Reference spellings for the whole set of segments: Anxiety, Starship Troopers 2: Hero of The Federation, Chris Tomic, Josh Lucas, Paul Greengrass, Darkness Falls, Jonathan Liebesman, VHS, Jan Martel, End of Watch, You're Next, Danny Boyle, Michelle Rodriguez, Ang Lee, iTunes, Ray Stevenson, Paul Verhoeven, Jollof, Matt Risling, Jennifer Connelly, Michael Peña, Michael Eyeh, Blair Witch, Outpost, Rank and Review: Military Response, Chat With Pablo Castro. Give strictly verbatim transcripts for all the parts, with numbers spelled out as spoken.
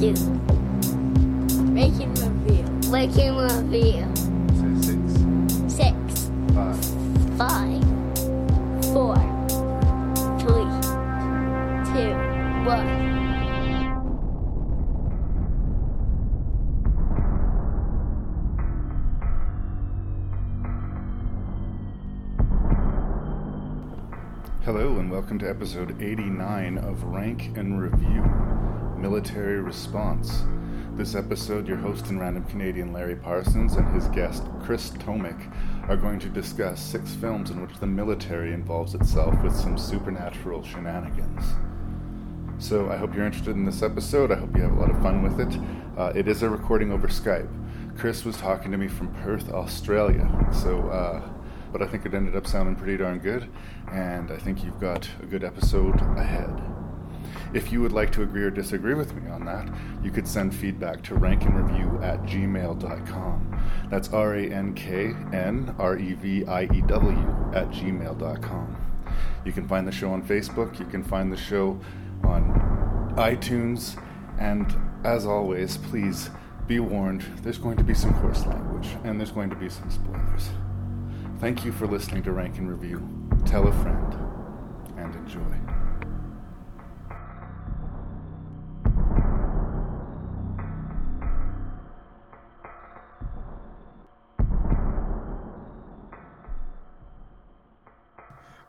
to do. Make him reveal. Make him reveal. So six. Six. Five. Five. Four. Three. Two. One. Hello and welcome to episode eighty-nine of Rank and Review: Military Response. This episode, your host and random Canadian Larry Parsons and his guest Chris Tomic are going to discuss six films in which the military involves itself with some supernatural shenanigans. So I hope you're interested in this episode. I hope you have a lot of fun with it. Uh, it is a recording over Skype. Chris was talking to me from Perth, Australia. So, uh... but I think it ended up sounding pretty darn good, and I think you've got a good episode ahead. If you would like to agree or disagree with me on that, you could send feedback to rankandreview at gmail dot com. That's R A N K N R E V I E W at gmail dot com. You can find the show on Facebook, you can find the show on iTunes, and as always, please be warned, there's going to be some coarse language, and there's going to be some spoilers. Thank you for listening to Rank and Review. Tell a friend and enjoy.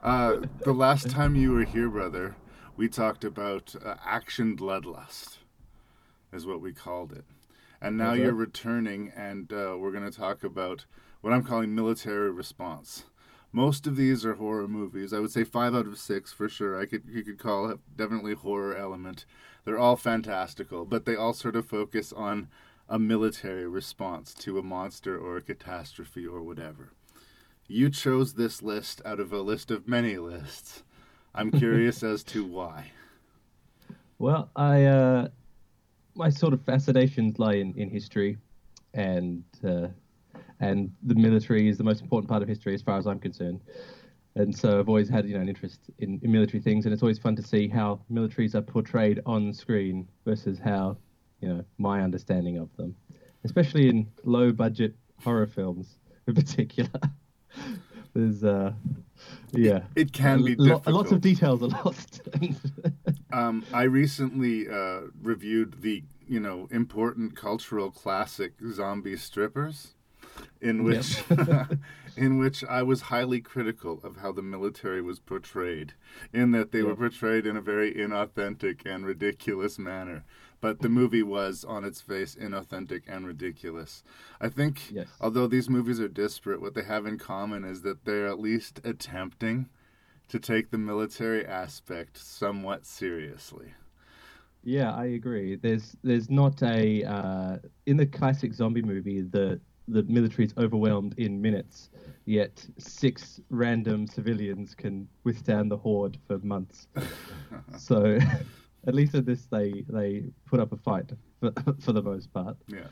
Uh, the last time you were here, brother, we talked about uh, action bloodlust, is what we called it. And now okay. You're returning, and uh, we're going to talk about what I'm calling military response. Most of these are horror movies. I would say five out of six for sure. I could you could call it definitely horror element. They're all fantastical, but they all sort of focus on a military response to a monster or a catastrophe or whatever. You chose this list out of a list of many lists. I'm curious as to why. Well, I uh, my sort of fascinations lie in, in history and. Uh, And the military is the most important part of history as far as I'm concerned. And so I've always had, you know, an interest in, in military things. And it's always fun to see how militaries are portrayed on screen versus how, you know, my understanding of them, especially in low budget horror films in particular. There's, uh, yeah. It, it can be lo- difficult. Lots of details are lost. um, I recently uh, reviewed the, you know, important cultural classic Zombie Strippers. In which, yep. in which I was highly critical of how the military was portrayed, in that they yep. were portrayed in a very inauthentic and ridiculous manner. But the movie was, on its face, inauthentic and ridiculous. I think, yes. although these movies are disparate, what they have in common is that they're at least attempting to take the military aspect somewhat seriously. Yeah, I agree. There's, there's not a uh, in the classic zombie movie the. The military is overwhelmed in minutes, yet six random civilians can withstand the horde for months. So, at least at this, they they put up a fight for, for the most part. Yeah.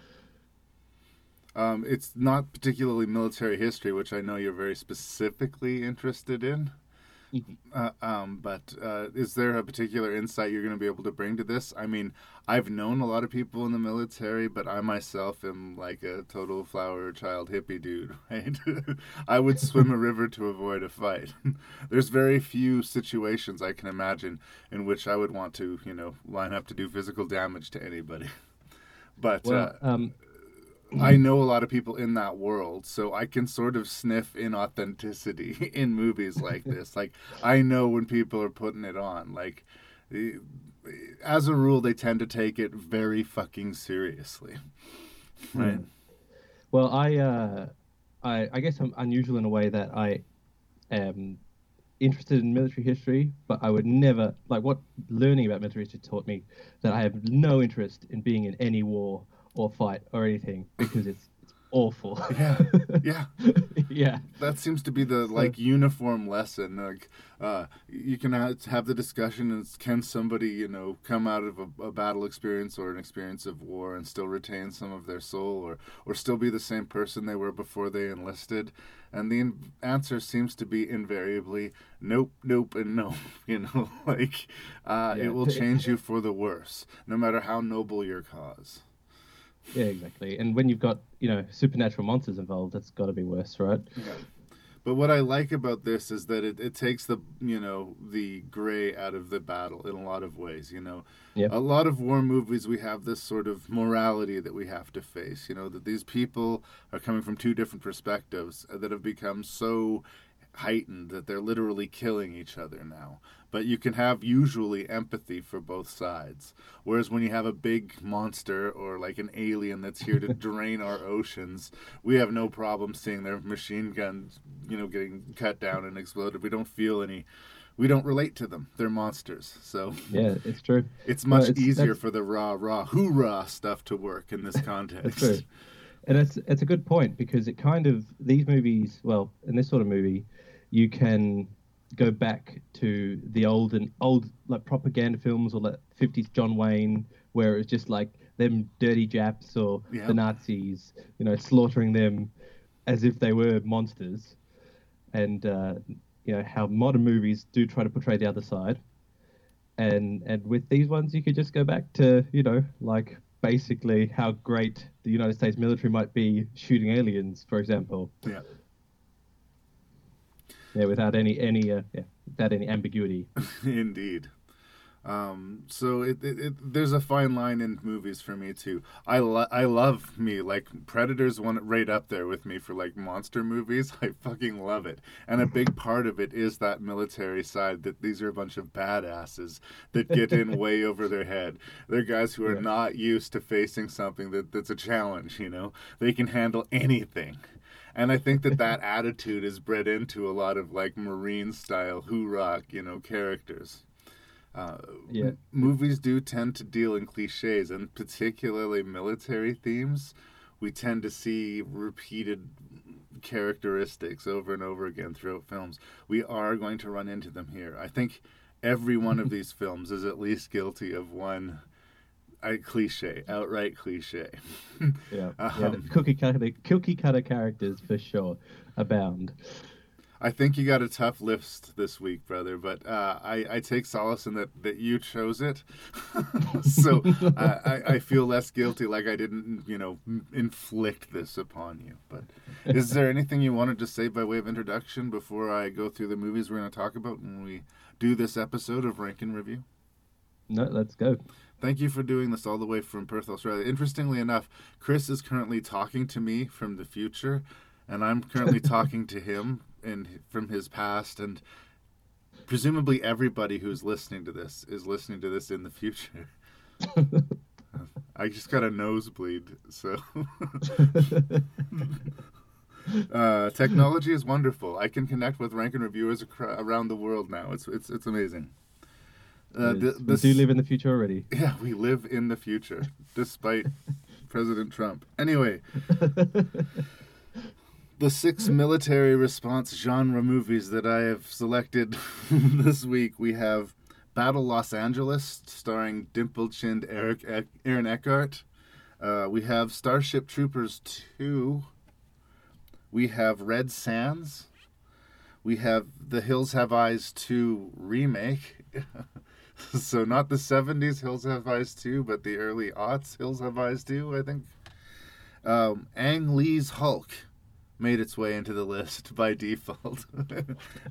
Um, it's not particularly military history, which I know you're very specifically interested in. Uh, um, but uh, is there a particular insight you're going to be able to bring to this? I mean, I've known a lot of people in the military, but I myself am like a total flower child hippie dude, right? I would swim a river to avoid a fight. There's very few situations I can imagine in which I would want to, you know, line up to do physical damage to anybody. But well, uh, um... I know a lot of people in that world, so I can sort of sniff inauthenticity in movies like this. Like, I know when people are putting it on. Like, as a rule, they tend to take it very fucking seriously. Right? Well, I uh, I, I guess I'm unusual in a way that I am interested in military history, but I would never... Like, what learning about military history taught me that I have no interest in being in any war or fight or anything, because it's, it's awful. Yeah, yeah, yeah. That seems to be the like uniform lesson. Like, uh, you can have the discussion: is can somebody, you know, come out of a, a battle experience or an experience of war and still retain some of their soul, or or still be the same person they were before they enlisted? And the in- answer seems to be invariably nope, nope, and nope. You know, like uh, yeah. it will change you for the worse, no matter how noble your cause. Yeah, exactly. And when you've got, you know, supernatural monsters involved, that's got to be worse, right? Yeah. But what I like about this is that it, it takes the, you know, the gray out of the battle in a lot of ways, you know. Yep. A lot of war movies, we have this sort of morality that we have to face, you know, that these people are coming from two different perspectives that have become so heightened that they're literally killing each other now. But you can have usually empathy for both sides. Whereas when you have a big monster or like an alien that's here to drain our oceans, we have no problem seeing their machine guns, you know, getting cut down and exploded. We don't feel any, we don't relate to them. They're monsters. So yeah, it's true. It's much no, it's, easier that's... for the rah, rah, hoorah stuff to work in this context. That's true. And it's, it's a good point because it kind of, these movies, well, in this sort of movie, you can go back to the old and old like propaganda films or like fifties John Wayne, where it's just like them dirty Japs or yeah. the Nazis, you know, slaughtering them as if they were monsters, and uh, you know how modern movies do try to portray the other side, and and with these ones you could just go back to, you know, like basically how great the United States military might be shooting aliens, for example. Yeah. Yeah, without any any uh, yeah, without any ambiguity. Indeed. Um, so it, it, it there's a fine line in movies for me too. I lo- I love me like Predator's one right up there with me for like monster movies. I fucking love it, and a big part of it is that military side that these are a bunch of badasses that get in way over their head. They're guys who are yeah. not used to facing something that, that's a challenge. You know, they can handle anything. And I think that that attitude is bred into a lot of like Marine-style hoorah, you know, characters. Uh, yeah. m- movies do tend to deal in cliches, and particularly military themes. We tend to see repeated characteristics over and over again throughout films. We are going to run into them here. I think every one of these films is at least guilty of one. I, cliche, outright cliche. yeah, um, yeah the cookie cutter, cookie cutter characters for sure abound. I think you got a tough list this week, brother, but uh, I, I take solace in that, that you chose it. So uh, I, I feel less guilty, like I didn't, you know, inflict this upon you. But is there anything you wanted to say by way of introduction before I go through the movies we're going to talk about when we do this episode of Rank and Review? No, let's go. Thank you for doing this all the way from Perth, Australia. Interestingly enough, Chris is currently talking to me from the future, and I'm currently talking to him and from his past, and presumably everybody who's listening to this is listening to this in the future. I just got a nosebleed, so... uh, technology is wonderful. I can connect with Rank and Reviewers acro- around the world now. It's it's it's amazing. Uh, th- this, we do live in the future already. Yeah, we live in the future, despite President Trump. Anyway, the six military response genre movies that I have selected this week, we have Battle Los Angeles, starring dimple-chinned Eric e- Aaron Eckhart. Uh, we have Starship Troopers two. We have Red Sands. We have The Hills Have Eyes two remake. So not the seventies Hills Have Eyes two, but the early aughts Hills Have Eyes two, I think. Um, Ang Lee's Hulk made its way into the list by default.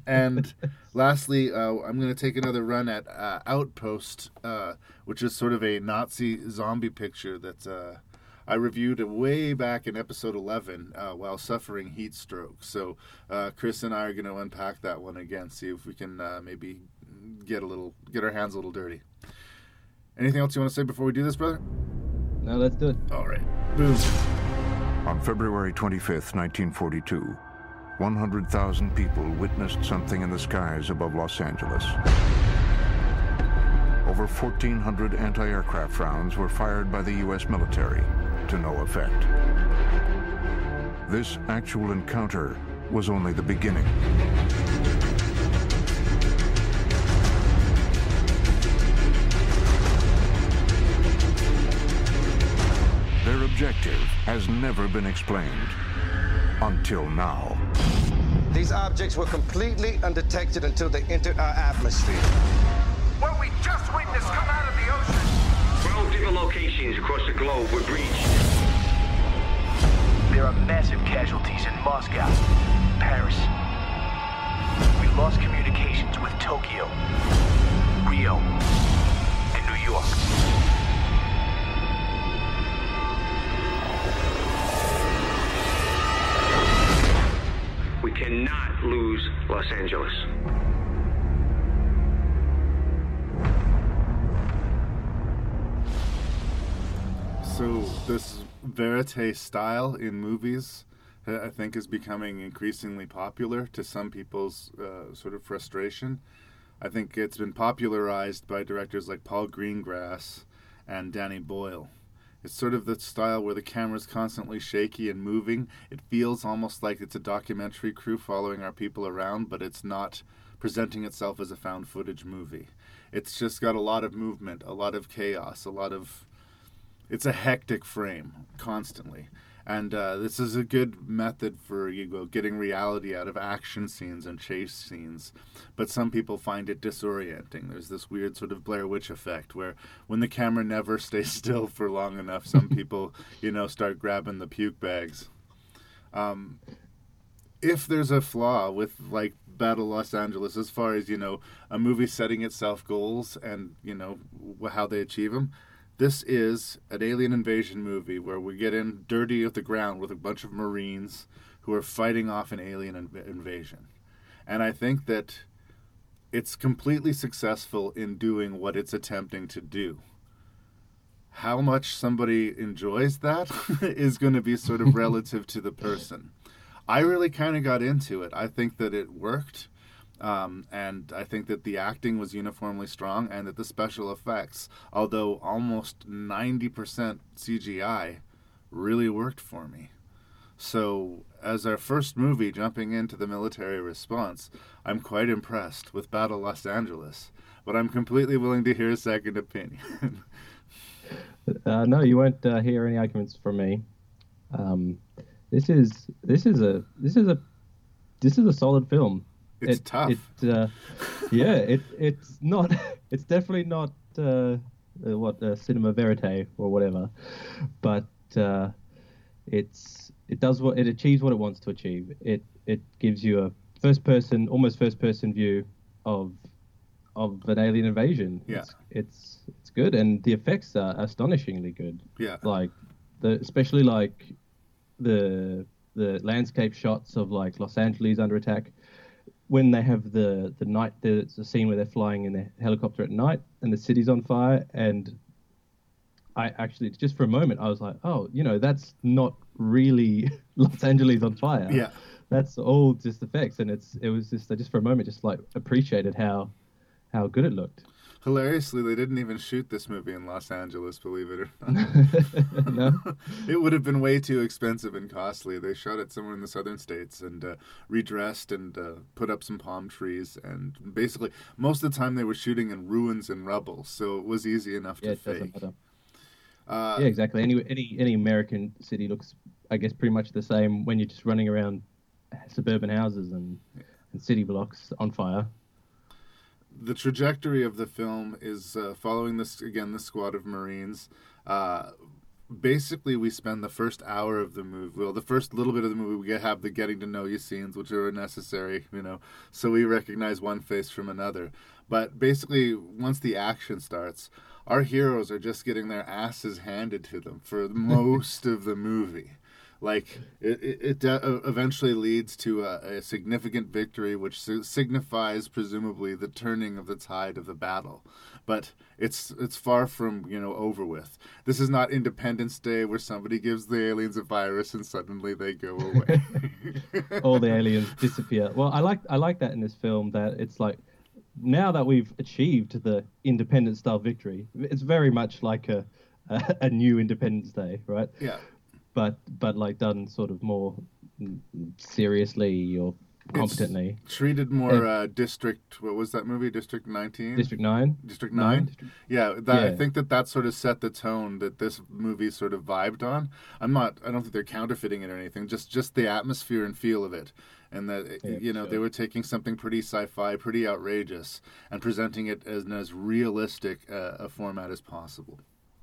And lastly, uh, I'm going to take another run at uh, Outpost, uh, which is sort of a Nazi zombie picture that uh, I reviewed way back in episode eleven uh, while suffering heat stroke. So uh, Chris and I are going to unpack that one again, see if we can uh, maybe... get a little, get our hands a little dirty. Anything else you want to say before we do this, brother? No, let's do it. All right. Boom. On February twenty-fifth, nineteen forty-two, one hundred thousand people witnessed something in the skies above Los Angeles. Over fourteen hundred anti-aircraft rounds were fired by the U S military to no effect. This actual encounter was only the beginning. Their objective has never been explained until now. These objects were completely undetected until they entered our atmosphere. What we just witnessed come out of the ocean. Twelve different locations across the globe were breached. There are massive casualties in Moscow, Paris. We lost communications with Tokyo, Rio, and New York. We cannot lose Los Angeles. So this verite style in movies, I think, is becoming increasingly popular to some people's uh, sort of frustration. I think it's been popularized by directors like Paul Greengrass and Danny Boyle. It's sort of the style where the camera's constantly shaky and moving. It feels almost like it's a documentary crew following our people around, but it's not presenting itself as a found footage movie. It's just got a lot of movement, a lot of chaos, a lot of... It's a hectic frame, constantly. And uh, this is a good method for, you know, getting reality out of action scenes and chase scenes. But some people find it disorienting. There's this weird sort of Blair Witch effect where when the camera never stays still for long enough, some people, you know, start grabbing the puke bags. Um, if there's a flaw with, like, Battle Los Angeles as far as, you know, a movie setting itself goals and, you know, how they achieve them, this is an alien invasion movie where we get in dirty at the ground with a bunch of Marines who are fighting off an alien inv- invasion. And I think that it's completely successful in doing what it's attempting to do. How much somebody enjoys that is going to be sort of relative to the person. I really kind of got into it. I think that it worked. Um, and I think that the acting was uniformly strong and that the special effects, although almost ninety percent C G I, really worked for me. So as our first movie jumping into the military response, I'm quite impressed with Battle Los Angeles, but I'm completely willing to hear a second opinion. uh, no, you won't uh, hear any arguments from me. Um, this is, this is a, this is a, this is a solid film. It's it, tough. It, uh, yeah, it it's not. It's definitely not uh, what uh, cinema verite or whatever, but uh, it's it does what it achieves what it wants to achieve. It it gives you a first person, almost first person view of of an alien invasion. Yeah, it's it's, it's good, and the effects are astonishingly good. Yeah, like the especially like the the landscape shots of like Los Angeles under attack. When they have the the night, the, the scene where they're flying in their helicopter at night and the city's on fire, and I actually just for a moment I was like, oh, you know, that's not really Los Angeles on fire. Yeah, that's all just effects, and it's it was just I just for a moment just like appreciated how how good it looked. Hilariously, they didn't even shoot this movie in Los Angeles, believe it or not. No? It would have been way too expensive and costly. They shot it somewhere in the southern states and uh, redressed and uh, put up some palm trees. And basically, most of the time they were shooting in ruins and rubble, so it was easy enough to yeah, fake. Uh, yeah, exactly. Any, any any American city looks, I guess, pretty much the same when you're just running around suburban houses and, yeah. and city blocks on fire. The trajectory of the film is uh, following this, again, this squad of Marines. Uh, basically, we spend the first hour of the movie, well, the first little bit of the movie, we have the getting to know you scenes, which are necessary, you know, so we recognize one face from another. But basically, once the action starts, our heroes are just getting their asses handed to them for most of the movie. Like, it, it, it de- eventually leads to a, a significant victory, which su- signifies, presumably, the turning of the tide of the battle. But it's it's far from, you know, over with. This is not Independence Day, where somebody gives the aliens a virus and suddenly they go away. All the aliens disappear. Well, I like I like that in this film, that it's like, now that we've achieved the Independence-style victory, it's very much like a, a, a new Independence Day, right? Yeah. But but like done sort of more seriously or competently. It's treated more uh, District, what was that movie? District nineteen? District nine? District nine? nine District... Yeah, that, yeah, I think that that sort of set the tone that this movie sort of vibed on. I'm not, I don't think they're counterfeiting it or anything, just just the atmosphere and feel of it. And that, yeah, you know, sure. they were taking something pretty sci-fi, pretty outrageous, and presenting it as in as realistic uh, a format as possible.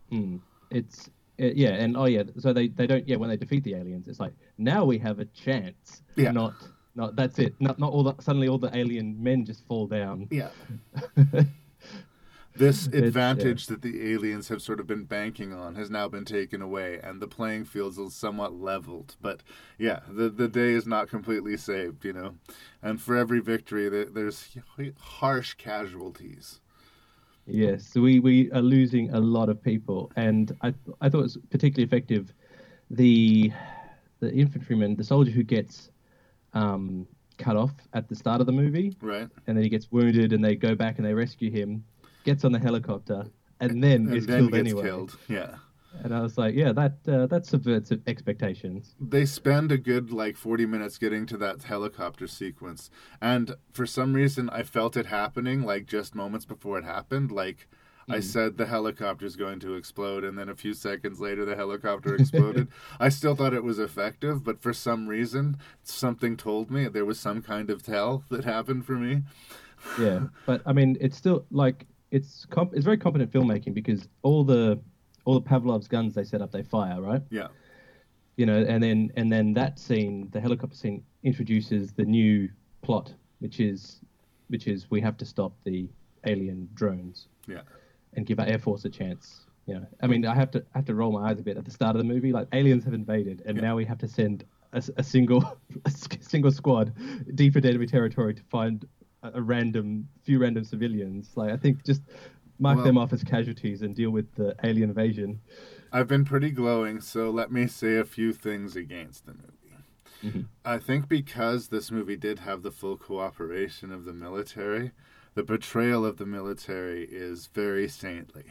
Mm. It's, it, yeah, and oh yeah, so they, they don't, yeah, when they defeat the aliens, it's like, now we have a chance, yeah. not... Not that's it. Not not all. The, suddenly, all the alien men just fall down. Yeah. This advantage yeah. that the aliens have sort of been banking on has now been taken away, and the playing field is somewhat leveled. But yeah, the the day is not completely saved, you know. And for every victory, there, there's harsh casualties. Yes, we, we are losing a lot of people, and I I thought it was particularly effective. The the infantryman, the soldier who gets. Um, cut off at the start of the movie, right? And then he gets wounded, and they go back and they rescue him. Gets on the helicopter, and then and is then killed gets anyway. Killed. Yeah. And I was like, yeah, that uh, that subverts expectations. They spend a good like forty minutes getting to that helicopter sequence, and for some reason, I felt it happening like just moments before it happened, like. I said the helicopter's going to explode, and then a few seconds later the helicopter exploded. I still thought it was effective, but for some reason, something told me there was some kind of tell that happened for me. Yeah, but I mean, it's still like it's comp- it's very competent filmmaking because all the all the Pavlov's guns they set up, they fire, right? Yeah. You know, and then and then that scene, the helicopter scene, introduces the new plot, which is which is we have to stop the alien drones. Yeah. And give our Air Force a chance. You know, I mean, I have to I have to roll my eyes a bit at the start of the movie. Like, aliens have invaded, and yeah. now we have to send a, a single a single squad deep into enemy territory to find a, a random few random civilians. Like, I think just mark well, them off as casualties and deal with the alien invasion. I've been pretty glowing, so let me say a few things against the movie. Mm-hmm. I think because this movie did have the full cooperation of the military. The portrayal of the military is very saintly.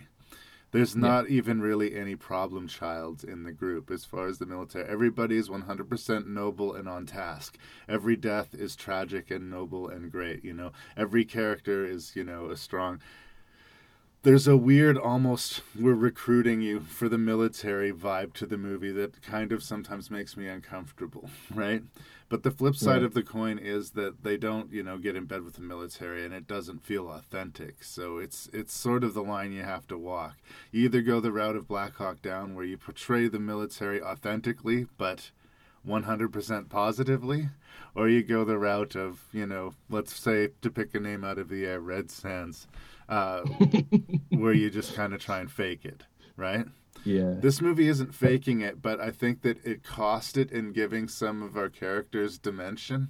There's not yeah. even really any problem child in the group as far as the military. Everybody is one hundred percent noble and on task. Every death is tragic and noble and great, you know. Every character is, you know, a strong... There's a weird almost we're recruiting you for the military vibe to the movie that kind of sometimes makes me uncomfortable, right? But the flip side yeah. of the coin is that they don't, you know, get in bed with the military and it doesn't feel authentic. So it's it's sort of the line you have to walk. You either go the route of Black Hawk Down where you portray the military authentically but one hundred percent positively, or you go the route of, you know, let's say, to pick a name out of the air, Red Sands. Uh, where you just kind of try and fake it, right? Yeah. This movie isn't faking it, but I think that it cost it in giving some of our characters dimension.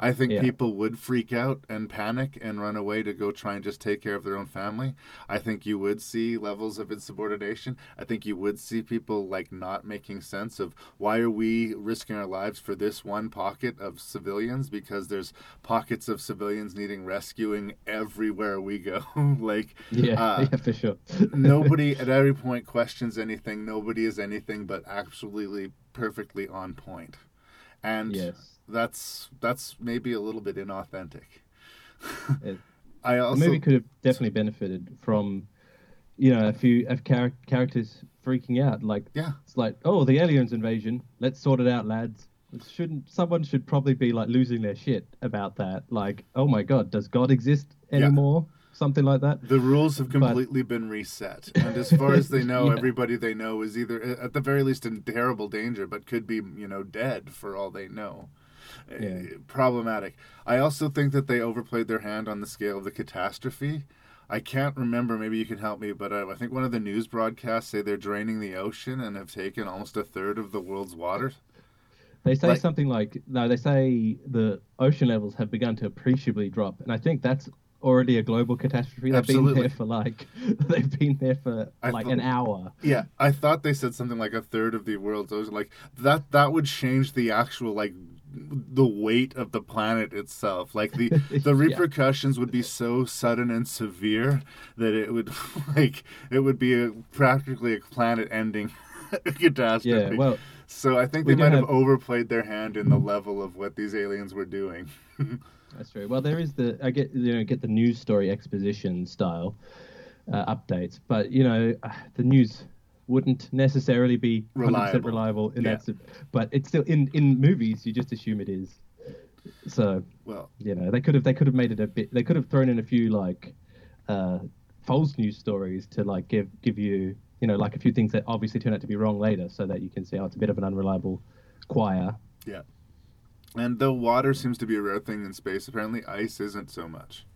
I think yeah. people would freak out and panic and run away to go try and just take care of their own family. I think you would see levels of insubordination. I think you would see people like not making sense of why are we risking our lives for this one pocket of civilians, because there's pockets of civilians needing rescuing everywhere we go. like yeah, uh, yeah, for sure. Nobody at every point questions anything. Nobody is anything but absolutely perfectly on point. And yes. that's that's maybe a little bit inauthentic. it, I also the movie could have definitely benefited from, you know, a few of char- characters freaking out. Like yeah. it's like, oh, the aliens invasion. Let's sort it out, lads. It shouldn't someone should probably be like losing their shit about that? Like, oh my God, does God exist anymore? Yeah. Something like that. The rules have completely but... been reset. And as far as they know, yeah. everybody they know is either, at the very least, in terrible danger, but could be, you know, dead for all they know. Yeah. Problematic. I also think that they overplayed their hand on the scale of the catastrophe. I can't remember, maybe you can help me, but I, I think one of the news broadcasts say they're draining the ocean and have taken almost a third of the world's water. They say like, something like, no, they say the ocean levels have begun to appreciably drop. And I think that's already a global catastrophe. They've Absolutely. been there for like they've been there for I like th- an hour. Yeah, I thought they said something like a third of the world's ocean. Like that, that would change the actual like the weight of the planet itself. Like the the repercussions yeah. would be so sudden and severe that it would like it would be a, practically a planet ending catastrophe. Yeah, well, so I think they might have, have overplayed their hand in the level of what these aliens were doing. That's true. Well, there is the I get you know get the news story exposition style uh, updates, but you know the news wouldn't necessarily be one hundred percent reliable in yeah. that, but it's still in, in movies you just assume it is. So well, you know they could have they could have made it a bit. They could have thrown in a few like uh, false news stories to like give give you you know like a few things that obviously turn out to be wrong later, so that you can say, oh, it's a bit of an unreliable choir. Yeah. And though water seems to be a rare thing in space, apparently ice isn't so much.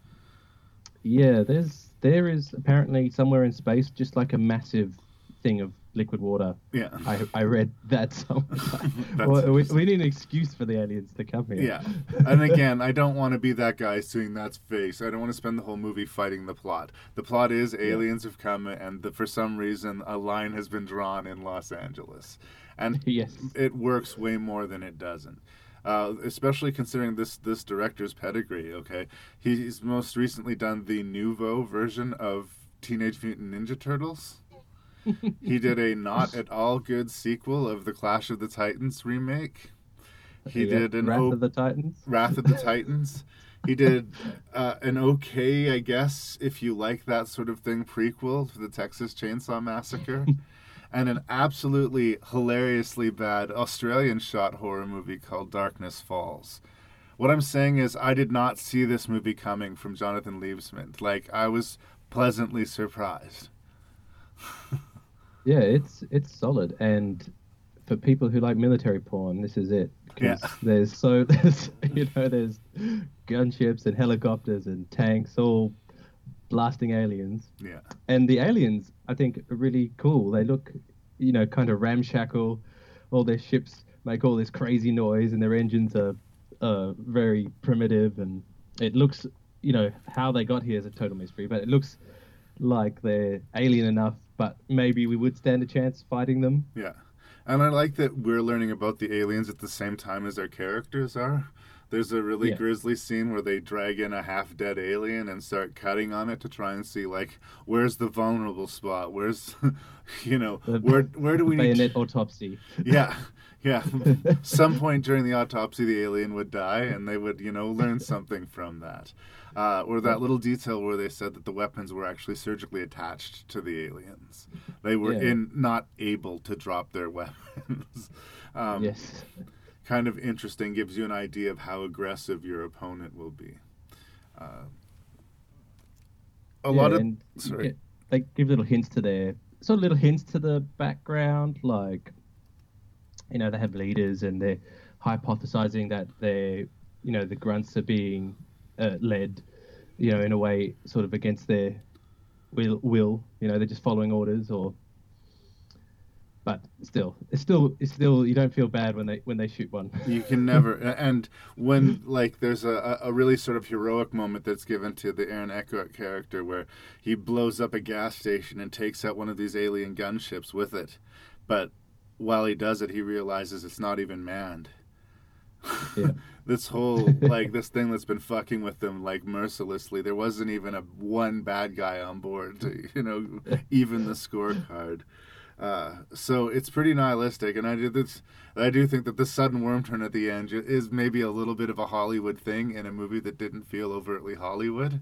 Yeah, there's there is apparently somewhere in space just like a massive thing of liquid water. Yeah, I I read that somewhere. Well, we, we need an excuse for the aliens to come here. Yeah, and again, I don't want to be that guy suing that's face. I don't want to spend the whole movie fighting the plot. The plot is aliens yeah. have come, and the, for some reason, a line has been drawn in Los Angeles, and yes. it works way more than it doesn't. Uh, especially considering this this director's pedigree, okay? He's most recently done the nouveau version of Teenage Mutant Ninja Turtles. He did a not at all good sequel of the Clash of the Titans remake. He yeah. did an Wrath o- of the Titans. Wrath of the Titans. He did uh, an okay, I guess, if you like that sort of thing, prequel to the Texas Chainsaw Massacre. And an absolutely hilariously bad Australian shot horror movie called Darkness Falls. What I'm saying is I did not see this movie coming from Jonathan Liebesman. Like, I was pleasantly surprised. Yeah, it's it's solid. And for people who like military porn, this is it. Yeah. There's so, there's, you know, there's gunships and helicopters and tanks all blasting aliens. Yeah. And the aliens, I think, are really cool. They look, you know, kind of ramshackle. All their ships make all this crazy noise, and their engines are uh, very primitive. And it looks, you know, how they got here is a total mystery, but it looks like they're alien enough, but maybe we would stand a chance fighting them. Yeah. And I like that we're learning about the aliens at the same time as our characters are. There's a really yeah. grisly scene where they drag in a half-dead alien and start cutting on it to try and see, like, where's the vulnerable spot? Where's, you know, the, where where do we bayonet need... Bayonet autopsy. Yeah, yeah. Some point during the autopsy, the alien would die, and they would, you know, learn something from that. Uh, or that little detail where they said that the weapons were actually surgically attached to the aliens. They were yeah. in not able to drop their weapons. um, yes. Kind of interesting, gives you an idea of how aggressive your opponent will be. Uh, a yeah, lot of sorry, get, they give little hints to their sort of little hints to the background, like you know they have leaders and they're hypothesizing that they, you know, the grunts are being uh, led, you know, in a way sort of against their will. Will you know they're just following orders or. But still, it's still, it's still. You don't feel bad when they when they shoot one. You can never. And when like there's a, a really sort of heroic moment that's given to the Aaron Eckhart character where he blows up a gas station and takes out one of these alien gunships with it, but while he does it, he realizes it's not even manned. Yeah. This whole like this thing that's been fucking with them like mercilessly. There wasn't even a one bad guy on board to, you know, even the scorecard. Uh, so it's pretty nihilistic, and I do this. I do think that the sudden worm turn at the end is maybe a little bit of a Hollywood thing in a movie that didn't feel overtly Hollywood,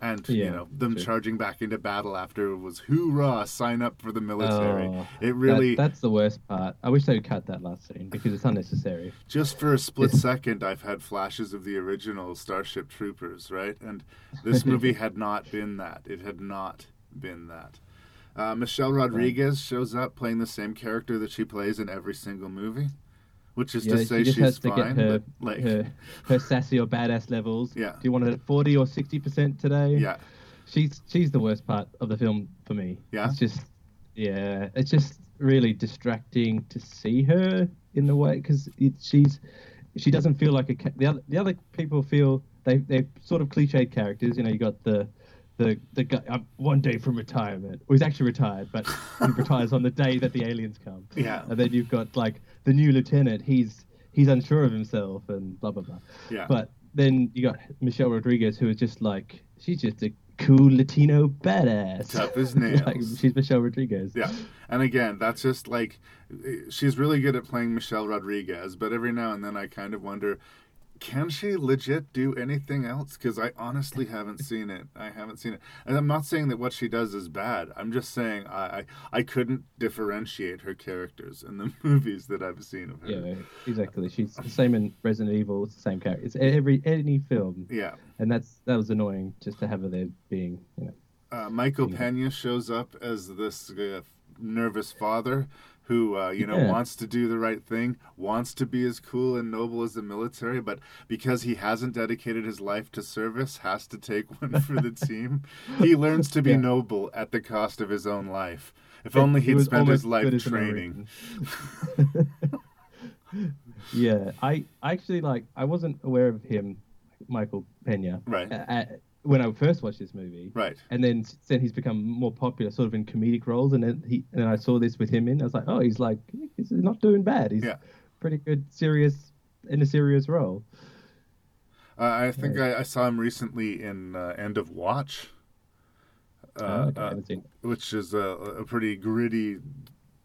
and yeah, you know them true. charging back into battle after it was hoorah, sign up for the military. Oh, it really that, that's the worst part. I wish they would cut that last scene because it's unnecessary. Just for a split second, I've had flashes of the original Starship Troopers, right? And this movie had not been that. It had not been that. Uh, Michelle Rodriguez shows up playing the same character that she plays in every single movie, which is yeah, to say she she's fine. Her, but like... her, her sassy or badass levels. Yeah. Do you want it at forty or sixty percent today? Yeah. She's she's the worst part of the film for me. Yeah. It's just, yeah, it's just really distracting to see her in a way because she's she doesn't feel like a the other the other people feel they they're sort of cliched characters. You know, you got the. The the guy uh, one day from retirement. Well, he's actually retired, but he retires on the day that the aliens come. Yeah. And then you've got like the new lieutenant. He's he's unsure of himself and blah blah blah. Yeah. But then you got Michelle Rodriguez, who is just like she's just a cool Latino badass. Tough as nails. Like, she's Michelle Rodriguez. Yeah. And again, that's just like, she's really good at playing Michelle Rodriguez, but every now and then I kind of wonder, can she legit do anything else? Because I honestly haven't seen it. I haven't seen it. And I'm not saying that what she does is bad. I'm just saying I, I, I couldn't differentiate her characters in the movies that I've seen of her. Yeah, exactly. She's the same in Resident Evil. It's the same character. It's every any film. Yeah. And that's that was annoying just to have her there being, you know. Uh, Michael Peña shows up as this uh, nervous father who, uh, you know, yeah. wants to do the right thing, wants to be as cool and noble as the military, but because he hasn't dedicated his life to service, has to take one for the team. He learns to be yeah. noble at the cost of his own life. If it, only he'd spent his life training. yeah, I actually, like, I wasn't aware of him, Michael Peña. Right. At, when I first watched this movie. Right. And then then he's become more popular sort of in comedic roles, and then he and I saw this with him in. I was like, oh, he's like he's not doing bad. He's yeah. pretty good serious in a serious role. Uh, I think yeah. I, I saw him recently in uh, End of Watch. Uh, oh, okay. uh which is a, a pretty gritty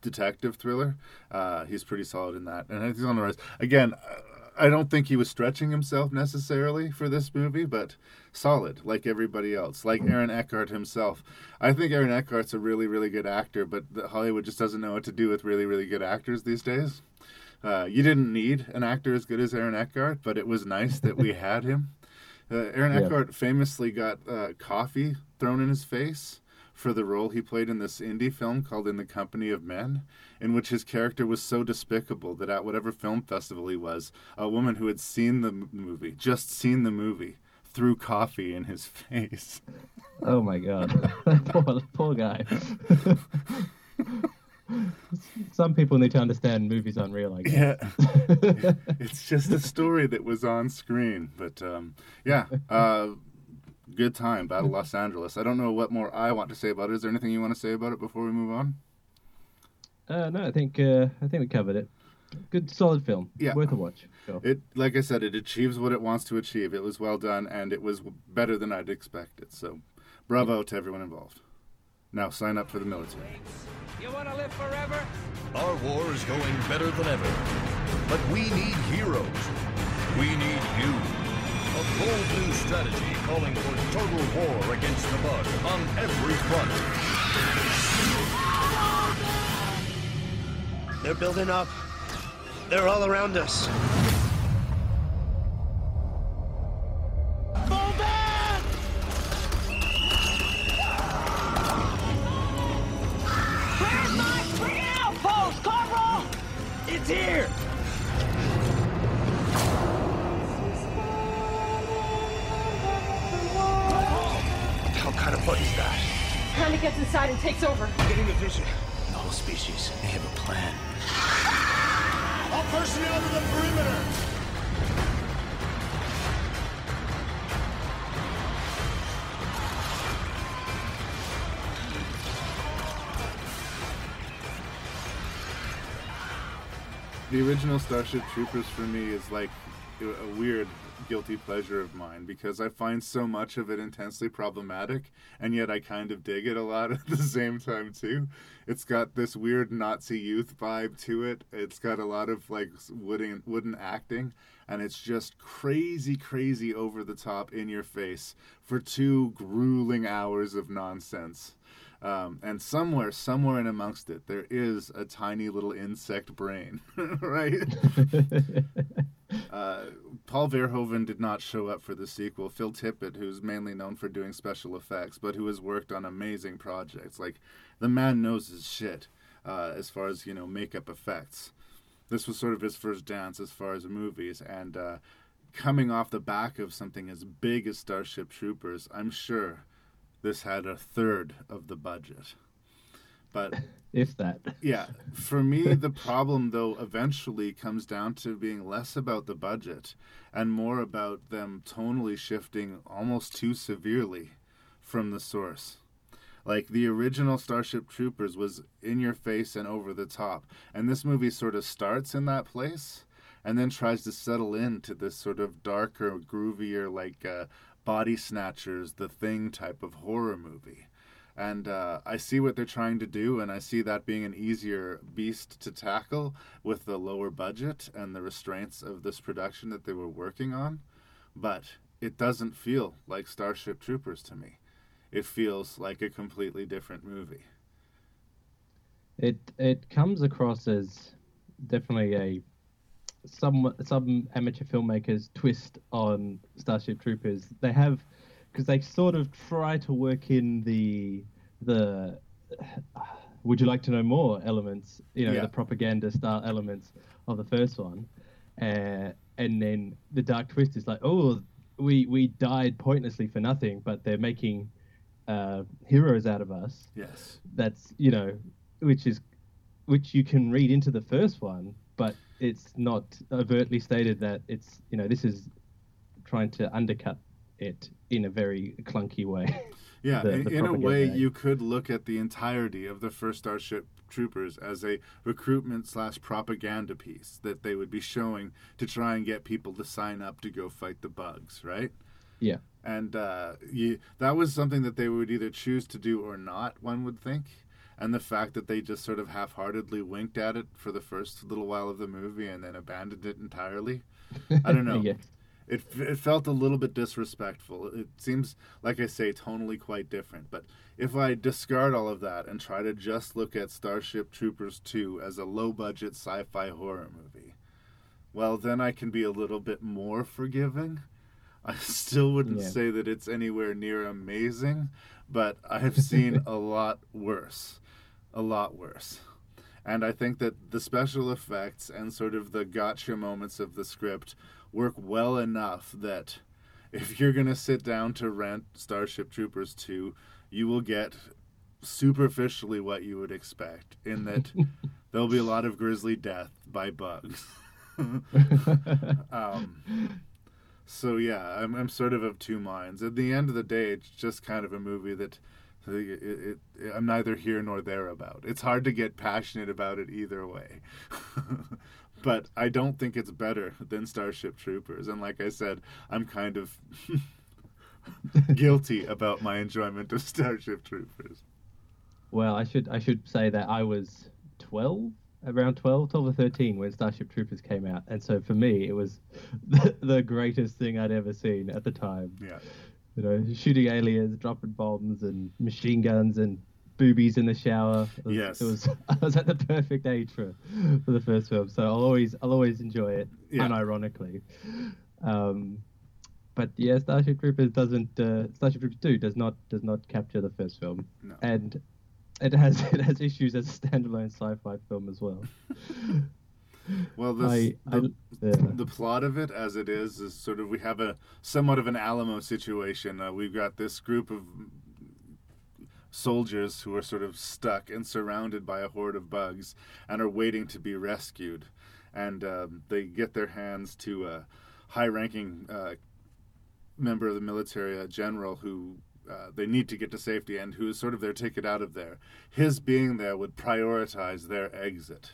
detective thriller. Uh, he's pretty solid in that. And he's on the rise. Again, uh, I don't think he was stretching himself necessarily for this movie, but solid, like everybody else, like Aaron Eckhart himself. I think Aaron Eckhart's a really, really good actor, but Hollywood just doesn't know what to do with really, really good actors these days. Uh, you didn't need an actor as good as Aaron Eckhart, but it was nice that we had him. Uh, Aaron yeah. Eckhart famously got uh, coffee thrown in his face for the role he played in this indie film called In the Company of Men, in which his character was so despicable that at whatever film festival he was, a woman who had seen the movie, just seen the movie, threw coffee in his face. Oh my God. poor, poor guy. Some people need to understand movies on real, I guess. Yeah. It's just a story that was on screen. But um, yeah, uh, good time, Battle Los Angeles. I don't know what more I want to say about it. Is there anything you want to say about it before we move on? Uh, no, I think uh, I think we covered it. Good, solid film. Yeah. Worth a watch. Sure. It, like I said, it achieves what it wants to achieve. It was well done, and it was better than I'd expected. So, bravo yeah. to everyone involved. Now sign up for the military. You want to live forever? Our war is going better than ever. But we need heroes. We need you. A bold new strategy calling for total war against the bug on every front. They're building up. They're all around us. Go back! Where's my friggin' outpost, Corporal? It's here! What kind of bug is that? Kinda gets inside and takes over. Getting the vision. The whole species, they have a plan. All personnel to the perimeter! The original Starship Troopers for me is like a weird guilty pleasure of mine because I find so much of it intensely problematic, and yet I kind of dig it a lot at the same time too. It's got this weird Nazi youth vibe to it. It's got a lot of like wooden wooden acting, and it's just crazy, crazy over the top, in your face for two grueling hours of nonsense. Um, and somewhere, somewhere in amongst it, there is a tiny little insect brain, right? uh, Paul Verhoeven did not show up for the sequel. Phil Tippett, who's mainly known for doing special effects, but who has worked on amazing projects. Like, the man knows his shit uh, as far as, you know, makeup effects. This was sort of his first dance as far as movies, and uh, coming off the back of something as big as Starship Troopers, I'm sure this had a third of the budget. But if that. Yeah. For me, the problem, though, eventually comes down to being less about the budget and more about them tonally shifting almost too severely from the source. Like, the original Starship Troopers was in your face and over the top. And this movie sort of starts in that place and then tries to settle into this sort of darker, groovier, like, uh, body snatchers, the Thing type of horror movie. And uh, I see what they're trying to do, and I see that being an easier beast to tackle with the lower budget and the restraints of this production that they were working on. But it doesn't feel like Starship Troopers to me. It feels like a completely different movie. It it comes across as definitely a some some amateur filmmakers' twist on Starship Troopers. They have, because they sort of try to work in the the uh, would you like to know more elements, you know, yeah. the propaganda style elements of the first one, uh, and then the dark twist is like, oh, we we died pointlessly for nothing, but they're making uh, heroes out of us. Yes, that's, you know, which is which you can read into the first one, but it's not overtly stated that it's, you know, this is trying to undercut it in a very clunky way. Yeah, the, in, the in a way, you could look at the entirety of the first Starship Troopers as a recruitment slash propaganda piece that they would be showing to try and get people to sign up to go fight the bugs, right? Yeah. And uh, you, that was something that they would either choose to do or not, one would think. And the fact that they just sort of half-heartedly winked at it for the first little while of the movie and then abandoned it entirely, I don't know. yeah. It it felt a little bit disrespectful. It seems, like I say, tonally quite different. But if I discard all of that and try to just look at Starship Troopers two as a low-budget sci-fi horror movie, well, then I can be a little bit more forgiving. I still wouldn't yeah. say that it's anywhere near amazing, but I've seen a lot worse. A lot worse. And I think that the special effects and sort of the gotcha moments of the script work well enough that if you're going to sit down to rent Starship Troopers two, you will get superficially what you would expect, in that there'll be a lot of grisly death by bugs. um, so yeah, I'm, I'm sort of of two minds. At the end of the day, it's just kind of a movie that it, it, it, I'm neither here nor there about. It's hard to get passionate about it either way. But I don't think it's better than Starship Troopers. And like I said, I'm kind of guilty about my enjoyment of Starship Troopers. Well, I should I should say that I was twelve, around twelve, twelve or thirteen when Starship Troopers came out. And so for me, it was the, the greatest thing I'd ever seen at the time. Yeah. You know, shooting aliens, dropping bombs and machine guns and boobies in the shower. It was, yes, it was. I was at the perfect age for, for the first film, so I'll always, I'll always enjoy it, yeah. unironically. Um, but yeah, Starship Troopers doesn't. Uh, Starship Troopers two does not does not capture the first film, no. and it has it has issues as a standalone sci-fi film as well. Well, this, I, I, the, yeah. the plot of it, as it is, is sort of we have a somewhat of an Alamo situation. Uh, we've got this group of soldiers who are sort of stuck and surrounded by a horde of bugs and are waiting to be rescued, and um, they get their hands to a high-ranking uh, member of the military, a general who uh, they need to get to safety and who is sort of their ticket out of there. His being there would prioritize their exit.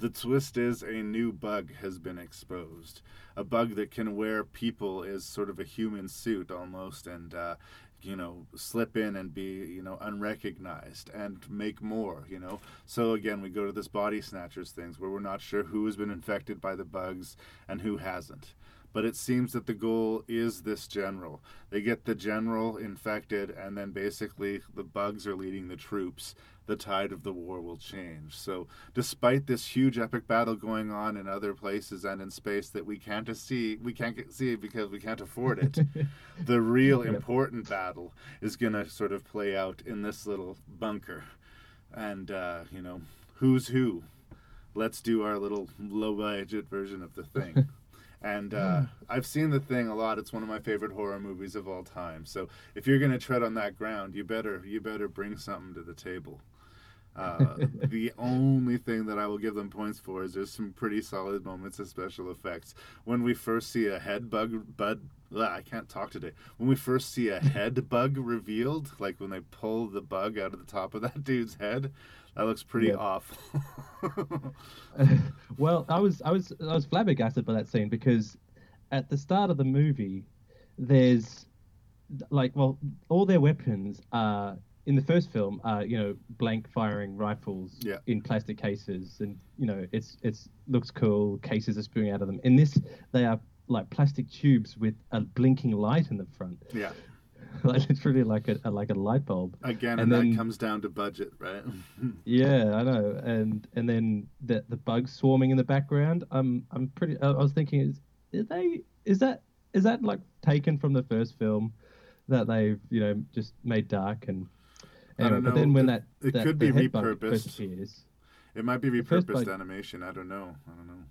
The twist is a new bug has been exposed. A bug that can wear people is sort of a human suit almost, and uh you know, slip in and be, you know, unrecognized and make more, you know. So again, we go to this body snatchers things where we're not sure who has been infected by the bugs and who hasn't. But it seems that the goal is this general. They get the general infected, and then basically the bugs are leading the troops. The tide of the war will change. So despite this huge epic battle going on in other places and in space that we can't see, we can't get, see because we can't afford it, the real yep. important battle is going to sort of play out in this little bunker. And, uh, you know, who's who? Let's do our little low-budget version of the thing. And uh, I've seen The Thing a lot. It's one of my favorite horror movies of all time. So if you're going to tread on that ground, you better you better bring something to the table. Uh, the only thing that I will give them points for is there's some pretty solid moments of special effects. When we first see a head bug, bud, blah, I can't talk today. When we first see a head bug revealed, like when they pull the bug out of the top of that dude's head, that looks pretty yeah. awful. uh, well, I was I was I was flabbergasted by that scene, because at the start of the movie, there's like, well, all their weapons are, in the first film, are, you know, blank firing rifles yeah. in plastic cases. And, you know, it's it's looks cool. Cases are spewing out of them. In this, they are like plastic tubes with a blinking light in the front. Yeah. Like it's really like a like a light bulb again, and, and then, that comes down to budget, right? yeah, I know. And and then the the bugs swarming in the background. I'm I'm pretty. I was thinking, is is they is that is that like taken from the first film that they've you know just made dark and. Anyway, I don't know. But then when it, that it that, could be repurposed. Appears, it might be repurposed bug, animation. I don't know. I don't know.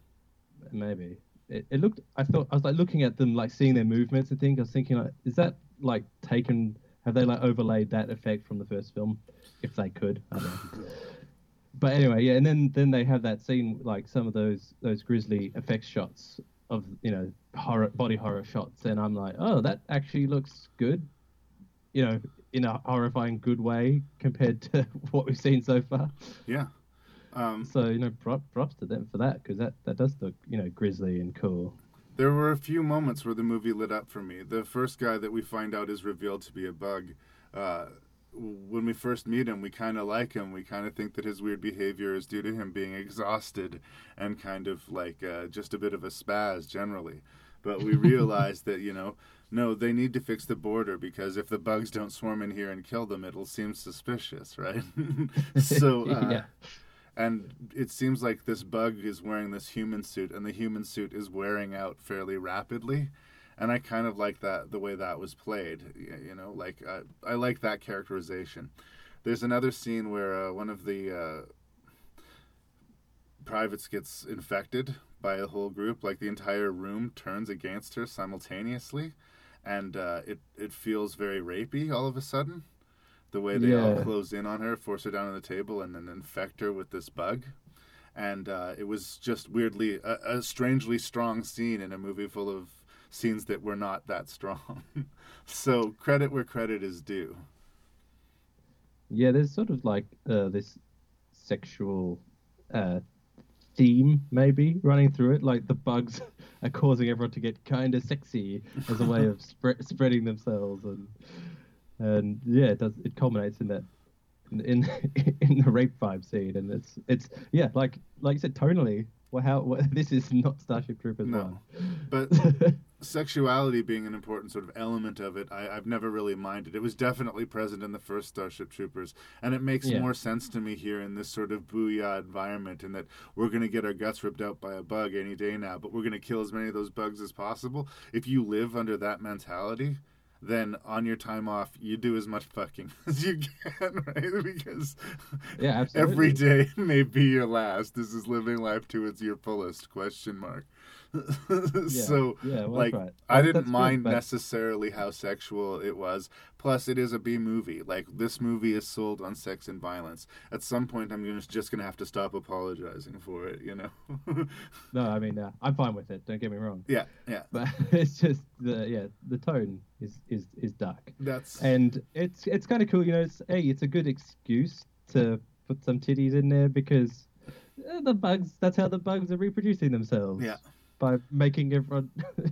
Maybe it, it looked. I thought I was like looking at them, like seeing their movements and things. I was thinking, like, is that like taken have they like overlaid that effect from the first film if they could I don't know. But anyway yeah and then then they have that scene like some of those those grisly effects shots of you know horror body horror shots and I'm like oh that actually looks good you know in a horrifying good way compared to what we've seen so far yeah um so you know prop, props to them for that because that that does look you know grisly and cool. There were a few moments where the movie lit up for me. The first guy that we find out is revealed to be a bug. Uh, when we first meet him, we kind of like him. We kind of think that his weird behavior is due to him being exhausted and kind of like uh, just a bit of a spaz generally. But we realize that, you know, no, they need to fix the border because if the bugs don't swarm in here and kill them, it'll seem suspicious, right? so... Uh, yeah. And it seems like this bug is wearing this human suit, and the human suit is wearing out fairly rapidly. And I kind of like that, the way that was played, you know, like, uh, I like that characterization. There's another scene where uh, one of the uh, privates gets infected by a whole group, like the entire room turns against her simultaneously, and uh, it, it feels very rapey all of a sudden. The way they yeah. all close in on her, force her down on the table, and then infect her with this bug. And uh, it was just weirdly, a, a strangely strong scene in a movie full of scenes that were not that strong. So credit where credit is due. Yeah, there's sort of like uh, this sexual uh, theme, maybe, running through it. Like the bugs are causing everyone to get kind of sexy as a way of sp- spreading themselves and... And yeah, it does. It culminates in that, in in, in the rape vibe scene, and it's it's yeah, like like you said, tonally. Well, how what, this is not Starship Troopers no, one. But sexuality being an important sort of element of it, I, I've never really minded. It was definitely present in the first Starship Troopers, and it makes yeah. more sense to me here in this sort of booyah environment, in that we're going to get our guts ripped out by a bug any day now, but we're going to kill as many of those bugs as possible. If you live under that mentality, then on your time off, you do as much fucking as you can, right? Because yeah, absolutely. Every day may be your last. This is living life to its your fullest, question mark. yeah, so, yeah, well, like, right. I didn't That's mind good, but... necessarily how sexual it was. Plus, it is a B movie. Like, this movie is sold on sex and violence. At some point, I'm just going to have to stop apologizing for it, you know? no, I mean, uh, I'm fine with it. Don't get me wrong. Yeah, yeah. But it's just, the yeah, the tone is, is, is dark. That's... And it's it's kind of cool, you know? It's, hey, it's a good excuse to put some titties in there because the bugs, that's how the bugs are reproducing themselves. Yeah. By making everyone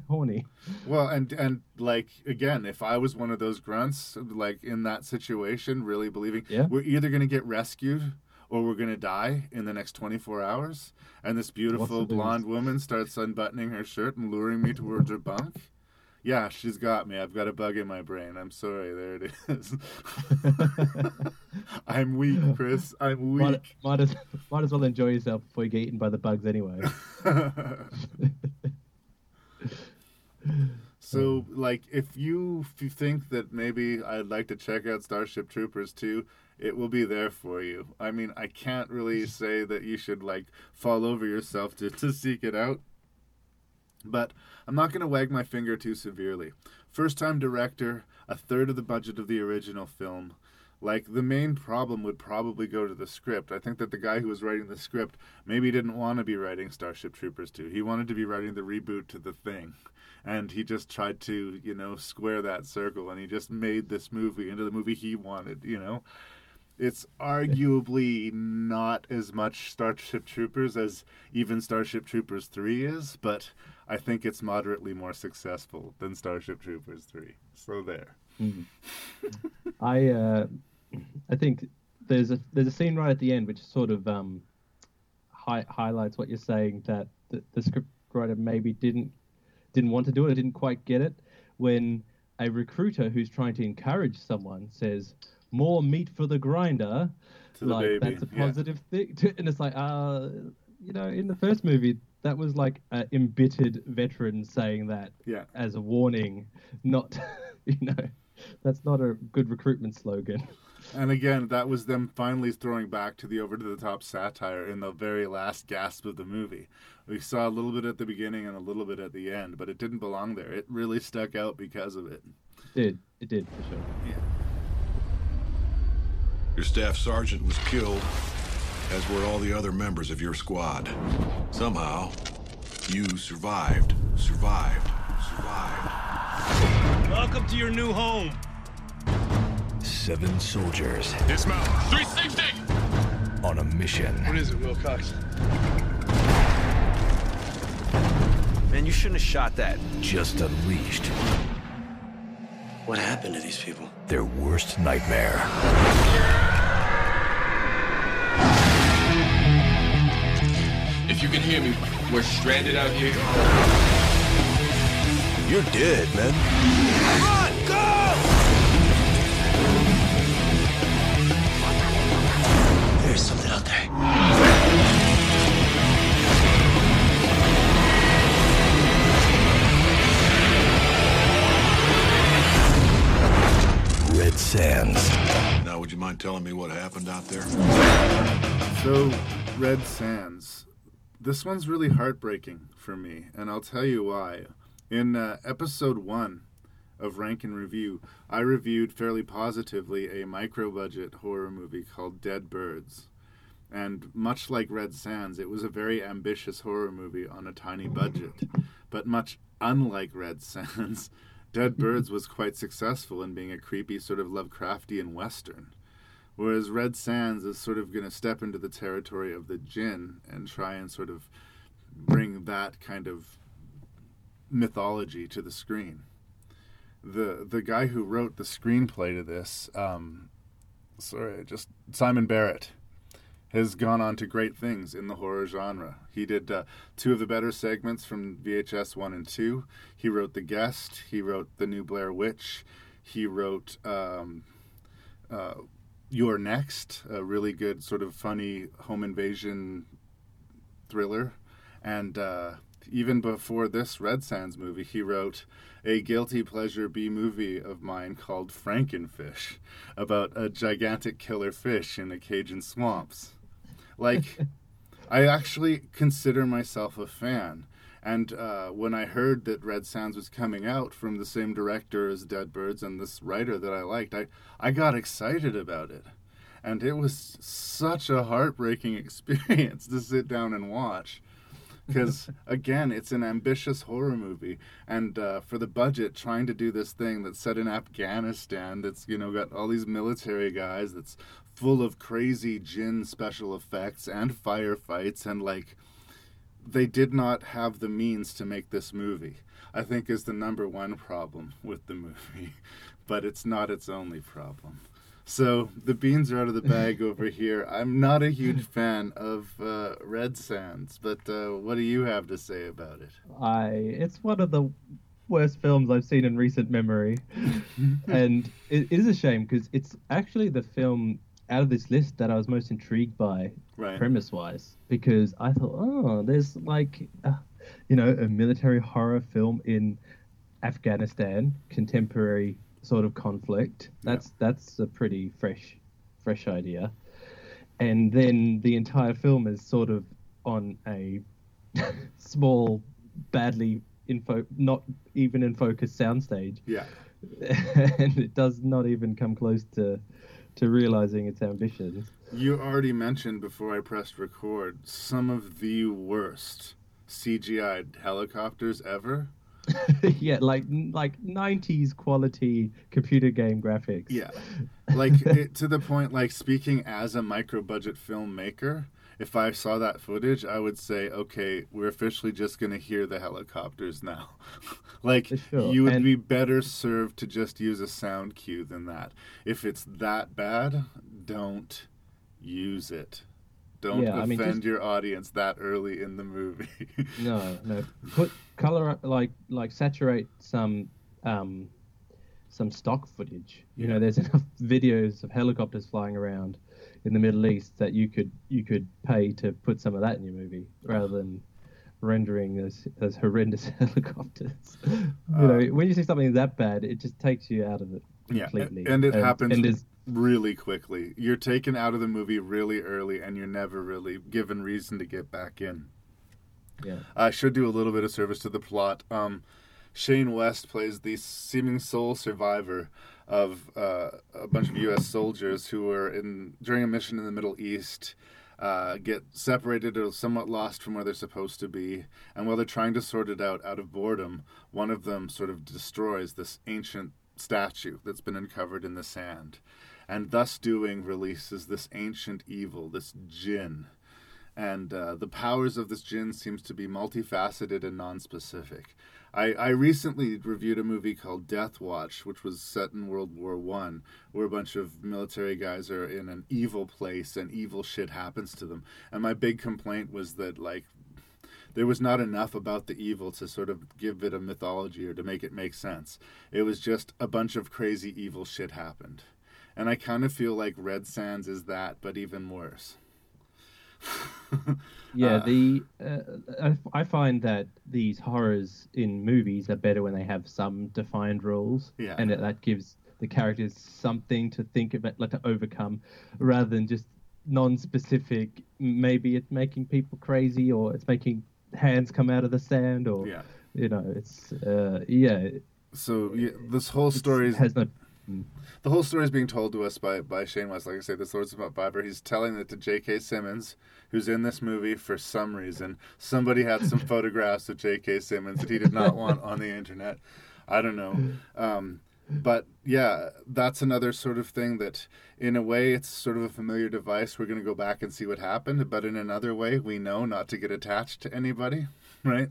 horny. Well, and, and like, again, if I was one of those grunts, like, in that situation, really believing, yeah. we're either going to get rescued or we're going to die in the next twenty-four hours, and this beautiful blonde woman starts unbuttoning her shirt and luring me towards her bunk, yeah, she's got me. I've got a bug in my brain. I'm sorry. There it is. I'm weak, Chris. I'm weak. Might, might, as, might as well enjoy yourself before you get eaten by the bugs anyway. So, like, if you, if you think that maybe I'd like to check out Starship Troopers two, it will be there for you. I mean, I can't really say that you should, like, fall over yourself to, to seek it out. But I'm not going to wag my finger too severely. First-time director, a third of the budget of the original film. Like, the main problem would probably go to the script. I think that the guy who was writing the script maybe didn't want to be writing Starship Troopers two. He wanted to be writing the reboot to The Thing. And he just tried to, you know, square that circle. And he just made this movie into the movie he wanted, you know. It's arguably not as much Starship Troopers as even Starship Troopers three is, but I think it's moderately more successful than Starship Troopers three. So there. Mm. I uh, I think there's a there's a scene right at the end which sort of um, hi- highlights what you're saying, that the, the script writer maybe didn't didn't want to do it, or didn't quite get it, when a recruiter who's trying to encourage someone says, "More meat for the grinder." To like, the baby. That's a positive yeah. thing. To, and it's like, uh, you know, in the first movie, that was like an embittered veteran saying that yeah. as a warning, not, you know, that's not a good recruitment slogan. And again, that was them finally throwing back to the over-the-top satire in the very last gasp of the movie. We saw a little bit at the beginning and a little bit at the end, but it didn't belong there. It really stuck out because of it. It did. It did, for sure. Yeah. Your staff sergeant was killed, as were all the other members of your squad. Somehow, you survived, survived, survived. Welcome to your new home. Seven soldiers. Dismount. three sixty! On a mission. What is it, Wilcox? Man, you shouldn't have shot that. Just unleashed. What happened to these people? Their worst nightmare. If you can hear me, we're stranded out here. You're dead, man. Run! Go! There's something out there. Red Sands. Now, would you mind telling me what happened out there? So, Red Sands. This one's really heartbreaking for me, and I'll tell you why. In uh, episode one of Rank and Review, I reviewed fairly positively a micro-budget horror movie called Dead Birds. And much like Red Sands, it was a very ambitious horror movie on a tiny budget. But much unlike Red Sands, Dead Birds was quite successful in being a creepy sort of Lovecraftian Western, whereas Red Sands is sort of going to step into the territory of the djinn and try and sort of bring that kind of mythology to the screen. The the guy who wrote the screenplay to this, um, sorry, just Simon Barrett, has gone on to great things in the horror genre. He did uh, two of the better segments from V H S one and two. He wrote The Guest. He wrote The New Blair Witch. He wrote um, uh, You're Next, a really good sort of funny home invasion thriller. And uh, even before this Red Sands movie, he wrote a guilty pleasure B-movie of mine called Frankenfish, about a gigantic killer fish in the Cajun swamps. Like, I actually consider myself a fan. And uh, when I heard that Red Sands was coming out from the same director as Dead Birds and this writer that I liked, I, I got excited about it. And it was such a heartbreaking experience to sit down and watch. Because, again, it's an ambitious horror movie. And uh, for the budget, trying to do this thing that's set in Afghanistan, that's, you know, got all these military guys, that's full of crazy djinn special effects and firefights, and like, they did not have the means to make this movie, I think, is the number one problem with the movie. But it's not its only problem. So the beans are out of the bag over here. I'm not a huge fan of uh, Red Sands, but uh, what do you have to say about it? I it's one of the worst films I've seen in recent memory, and it is a shame because it's actually the film out of this list that I was most intrigued by, right, premise-wise, because I thought, oh, there's like, uh, you know, a military horror film in Afghanistan, contemporary sort of conflict. That's yeah. that's a pretty fresh, fresh idea. And then the entire film is sort of on a small, badly in fo- not even in focus soundstage. Yeah, and it does not even come close to. to realizing its ambitions. You already mentioned before I pressed record some of the worst C G I'd helicopters ever. yeah, like like nineties quality computer game graphics. Yeah, like it, to the point, like, speaking as a micro-budget filmmaker, if I saw that footage, I would say, okay, we're officially just going to hear the helicopters now. Like, sure. you would and... be better served to just use a sound cue than that. If it's that bad, don't use it. Don't yeah, offend I mean, just... your audience that early in the movie. no, no. Put color, like, like saturate some... Um... some stock footage. You know, there's enough videos of helicopters flying around in the Middle East that you could you could pay to put some of that in your movie rather than rendering those those horrendous helicopters. You uh, know, when you see something that bad, it just takes you out of it completely. Yeah, and it and, happens and really quickly. You're taken out of the movie really early, and you're never really given reason to get back in. Yeah, I should do a little bit of service to the plot. Um, Shane West plays the seeming sole survivor of uh, a bunch of U S soldiers who were in during a mission in the Middle East, uh, get separated or somewhat lost from where they're supposed to be. And while they're trying to sort it out out of boredom, one of them sort of destroys this ancient statue that's been uncovered in the sand. And thus doing releases this ancient evil, this djinn. And uh, the powers of this djinn seems to be multifaceted and nonspecific. I, I recently reviewed a movie called Death Watch, which was set in World War One, where a bunch of military guys are in an evil place and evil shit happens to them. And my big complaint was that, like, there was not enough about the evil to sort of give it a mythology or to make it make sense. It was just a bunch of crazy evil shit happened. And I kind of feel like Red Sands is that, but even worse. yeah, the uh, I find that these horrors in movies are better when they have some defined rules, yeah. and that, that gives the characters something to think about, like to overcome, rather than just non-specific. Maybe it's making people crazy, or it's making hands come out of the sand, or yeah. you know, it's uh, yeah. So yeah, this whole story is... has no. The whole story is being told to us by, by Shane West. Like I say, this Lords of Survivor. He's telling it to J K. Simmons, who's in this movie for some reason. Somebody had some photographs of J K. Simmons that he did not want on the internet. I don't know. Um, but, yeah, that's another sort of thing that, in a way, it's sort of a familiar device. We're going to go back and see what happened. But in another way, we know not to get attached to anybody, right?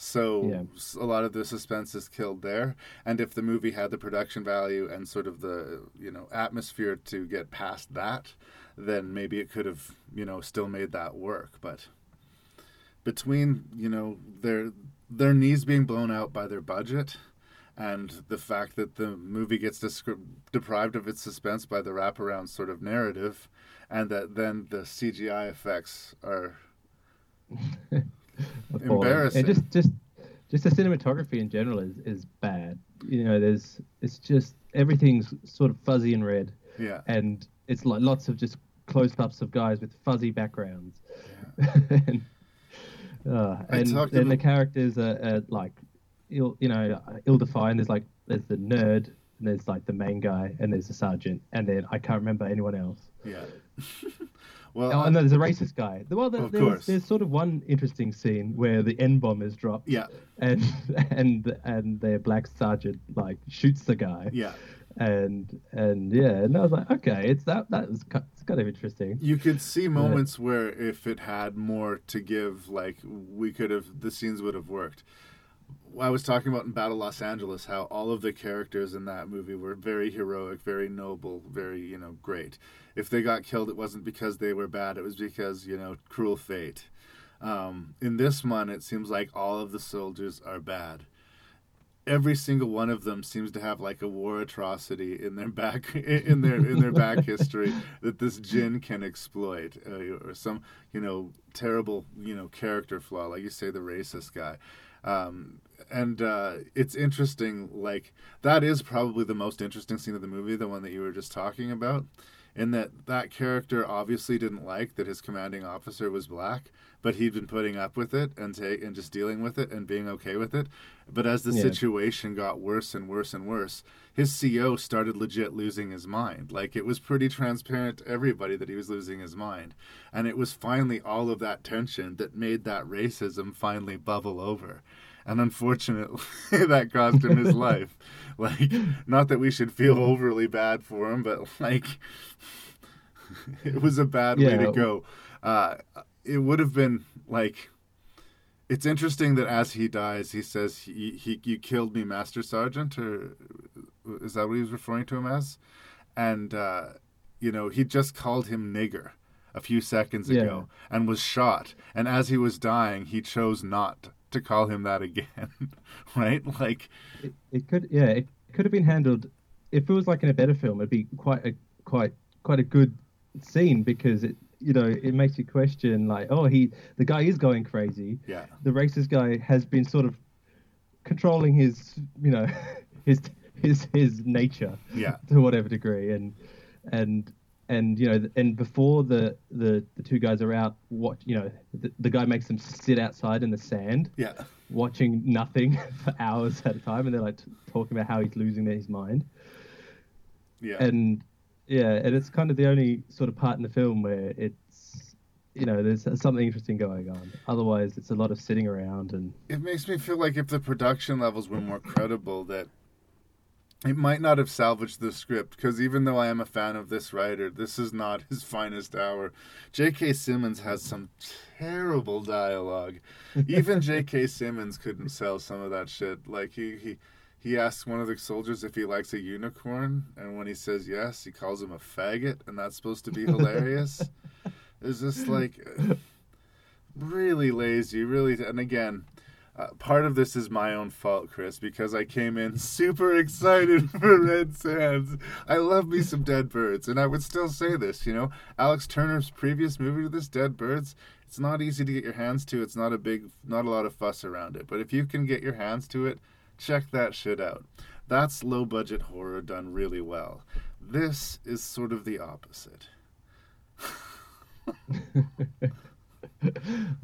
So yeah. a lot of the suspense is killed there. And if the movie had the production value and sort of the, you know, atmosphere to get past that, then maybe it could have, you know, still made that work. But between, you know, their their knees being blown out by their budget and the fact that the movie gets descri- deprived of its suspense by the wraparound sort of narrative, and that then the C G I effects are... Embarrassing. And just, just, just the cinematography in general is, is bad. You know, there's, it's just everything's sort of fuzzy and red. Yeah. And it's like lots of just close-ups of guys with fuzzy backgrounds. Yeah. and uh, and then about... the characters are, are like, ill, you know, ill-defined. There's like, there's the nerd, and there's like the main guy, and there's the sergeant, and then I can't remember anyone else. Yeah. Well, oh, and there's a racist guy. Well, there, there's, there's sort of one interesting scene where the N-bomb is dropped. Yeah. And and and their black sergeant like shoots the guy. Yeah. And and yeah, and I was like, okay, it's that that was it's kind of interesting. You could see moments uh, where if it had more to give, like we could have the scenes would have worked. I was talking about in Battle Los Angeles how all of the characters in that movie were very heroic, very noble, very, you know, great. If they got killed, it wasn't because they were bad. It was because, you know, cruel fate. Um, in this one, it seems like all of the soldiers are bad. Every single one of them seems to have like a war atrocity in their back in their in their back history that this djinn can exploit, uh, or some, you know, terrible, you know, character flaw, like you say, the racist guy. Um, and uh, it's interesting, like, that is probably the most interesting scene of the movie, the one that you were just talking about, in that that character obviously didn't like that his commanding officer was black, but he'd been putting up with it and ta- and just dealing with it and being okay with it. But as the yeah. situation got worse and worse and worse, his C O started legit losing his mind. Like, it was pretty transparent to everybody that he was losing his mind. And it was finally all of that tension that made that racism finally bubble over. And unfortunately, that cost him his life. Like, not that we should feel overly bad for him, but, like, it was a bad yeah. way to go. Uh, it would have been like, it's interesting that as he dies, he says, he, he, you killed me, Master Sergeant, or is that what he was referring to him as? And, uh, you know, he just called him nigger a few seconds yeah. ago and was shot. And as he was dying, he chose not to call him that again, right? Like, it, it could, yeah, it could have been handled. If it was like in a better film, it'd be quite a, quite, quite a good scene, because it, you know, it makes you question, like, oh, he, the guy is going crazy. Yeah. The racist guy has been sort of controlling his, you know, his, his, his nature. Yeah. To whatever degree. And, and, and, you know, and before the, the, the two guys are out, what, you know, the, the guy makes them sit outside in the sand. Yeah. Watching nothing for hours at a time. And they're like t- talking about how he's losing his mind. Yeah. And, yeah, and it's kind of the only sort of part in the film where it's, you know, there's something interesting going on. Otherwise, it's a lot of sitting around. And it makes me feel like if the production levels were more credible, that it might not have salvaged the script, because even though I am a fan of this writer, this is not his finest hour. J K. Simmons has some terrible dialogue. Even J K. Simmons couldn't sell some of that shit. Like, he... he He asks one of the soldiers if he likes a unicorn, and when he says yes, he calls him a faggot, and that's supposed to be hilarious. It's just like really lazy, really. And again, uh, part of this is my own fault, Chris, because I came in super excited for Red Sands. I love me some Dead Birds, and I would still say this, you know, Alex Turner's previous movie to this, Dead Birds. It's not easy to get your hands to. It's not a big, not a lot of fuss around it. But if you can get your hands to it, check that shit out. That's low-budget horror done really well. This is sort of the opposite.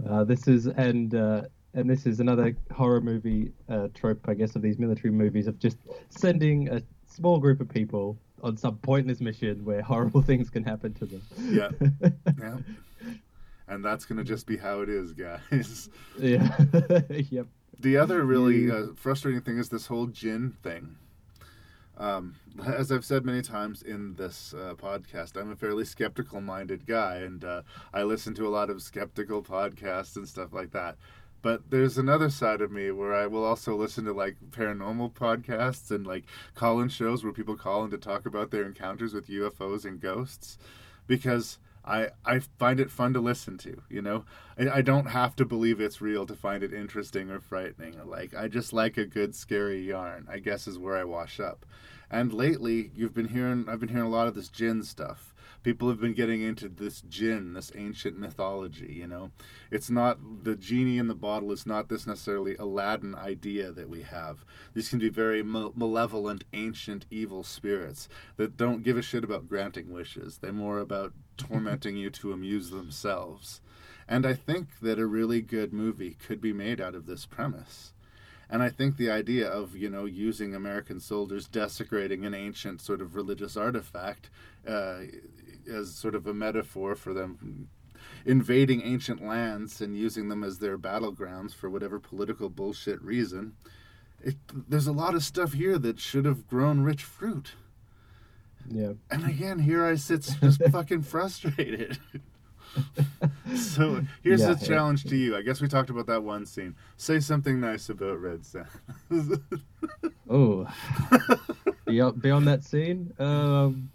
uh, this is and uh, and this is another horror movie uh, trope, I guess, of these military movies, of just sending a small group of people on some pointless mission where horrible things can happen to them. Yeah, yeah. And that's gonna just be how it is, guys. Yeah. Yep. The other really uh, frustrating thing is this whole gin thing. Um, as I've said many times in this uh, podcast, I'm a fairly skeptical-minded guy, and uh, I listen to a lot of skeptical podcasts and stuff like that. But there's another side of me where I will also listen to, like, paranormal podcasts and, like, call-in shows where people call in to talk about their encounters with U F Os and ghosts, because I, I find it fun to listen to, you know? I, I don't have to believe it's real to find it interesting or frightening. Like, I just like a good, scary yarn, I guess, is where I wash up. And lately, you've been hearing, I've been hearing a lot of this djinn stuff. People have been getting into this djinn, this ancient mythology, you know? It's not the genie in the bottle. It's not this necessarily Aladdin idea that we have. These can be very ma- malevolent, ancient, evil spirits that don't give a shit about granting wishes. They're more about tormenting you to amuse themselves. And I think that a really good movie could be made out of this premise. And I think the idea of, you know, using American soldiers desecrating an ancient sort of religious artifact uh, as sort of a metaphor for them invading ancient lands and using them as their battlegrounds for whatever political bullshit reason, it, there's a lot of stuff here that should have grown rich fruit. Yeah. And again, here I sit just fucking frustrated. So here's yeah, the challenge yeah. to you. I guess we talked about that one scene. Say something nice about Red Sands. Oh, beyond that scene, um,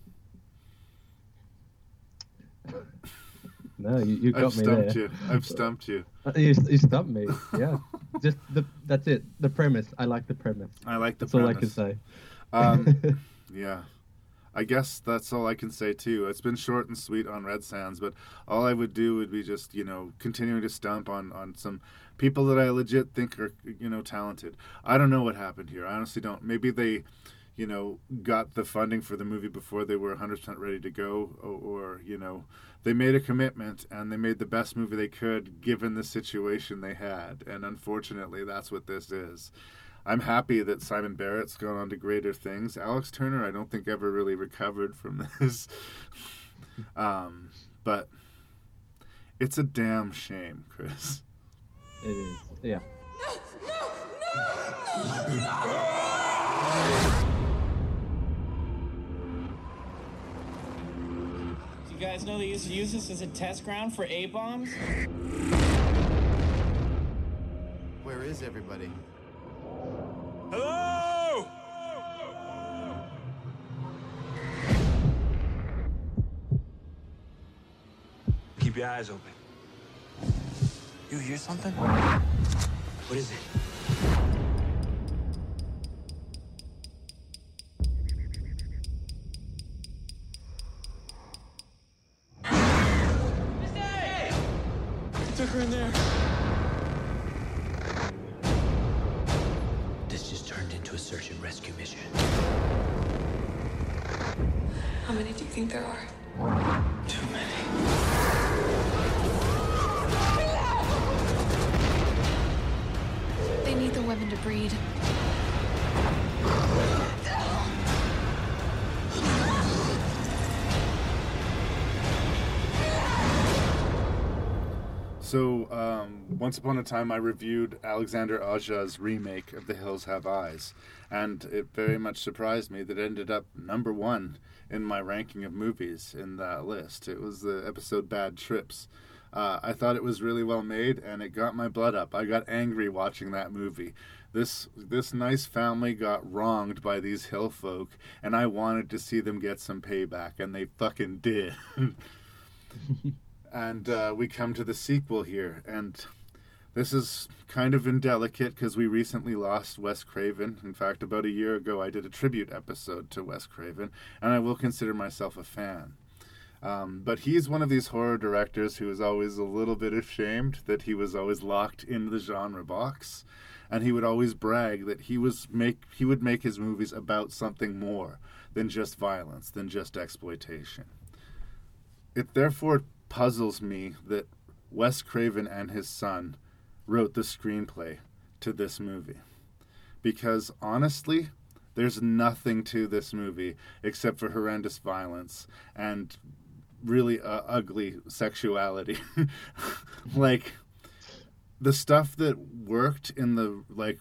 no, you, you got I've me stumped there. You. I've stumped you. You, you stumped me. Yeah, just the that's it. The premise. I like the premise. I like the that's premise. That's all I can say. Um, yeah. I guess that's all I can say, too. It's been short and sweet on Red Sands, but all I would do would be just, you know, continuing to stomp on, on some people that I legit think are, you know, talented. I don't know what happened here. I honestly don't. Maybe they, you know, got the funding for the movie before they were one hundred percent ready to go, or, or you know, they made a commitment and they made the best movie they could given the situation they had. And unfortunately, that's what this is. I'm happy that Simon Barrett's gone on to greater things. Alex Turner, I don't think, ever really recovered from this. um, but it's a damn shame, Chris. It is, yeah. No, no, no, no, no! You guys know they used to use this as a test ground for A-bombs? Where is everybody? Hello! Keep your eyes open. You hear something? What is it? In there. This just turned into a search and rescue mission. How many do you think there are? Too many. They need the women to breed. So, um, once upon a time, I reviewed Alexander Aja's remake of The Hills Have Eyes, and it very much surprised me that it ended up number one in my ranking of movies in that list. It was the episode Bad Trips. Uh, I thought it was really well made, and it got my blood up. I got angry watching that movie. This this nice family got wronged by these hill folk, and I wanted to see them get some payback, and they fucking did. And uh, we come to the sequel here, and this is kind of indelicate because we recently lost Wes Craven. In fact, about a year ago, I did a tribute episode to Wes Craven, and I will consider myself a fan. Um, but he's one of these horror directors who is always a little bit ashamed that he was always locked in the genre box, and he would always brag that he was make he would make his movies about something more than just violence, than just exploitation. It therefore puzzles me that Wes Craven and his son wrote the screenplay to this movie, because honestly there's nothing to this movie except for horrendous violence and really uh, ugly sexuality. Like the stuff that worked in the like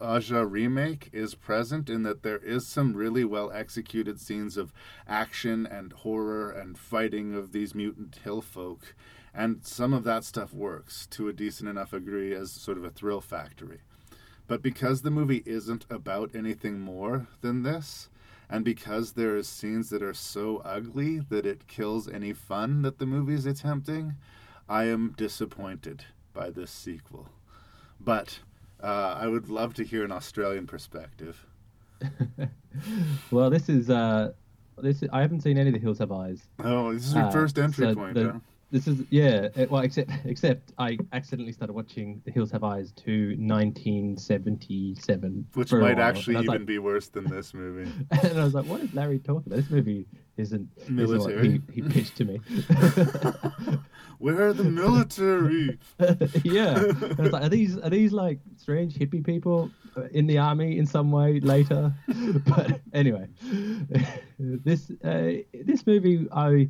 Aja remake is present in that there is some really well executed scenes of action and horror and fighting of these mutant hill folk, and some of that stuff works to a decent enough degree as sort of a thrill factory. But because the movie isn't about anything more than this, and because there is scenes that are so ugly that it kills any fun that the movie's attempting, I am disappointed by this sequel. But uh, I would love to hear an Australian perspective. Well, this is uh, this. Is, I haven't seen any of The Hills Have Eyes. Oh, this is your uh, first entry so point. The, huh? This is yeah. It, well, except except I accidentally started watching The Hills Have Eyes to nineteen seventy-seven, which might actually even like, be worse than this movie. And I was like, what is Larry talking about? This movie isn't military. Isn't he, he pitched to me. Where are the military? Yeah. And I was like, are these are these like strange hippie people in the army in some way later? But anyway, this uh, this movie, I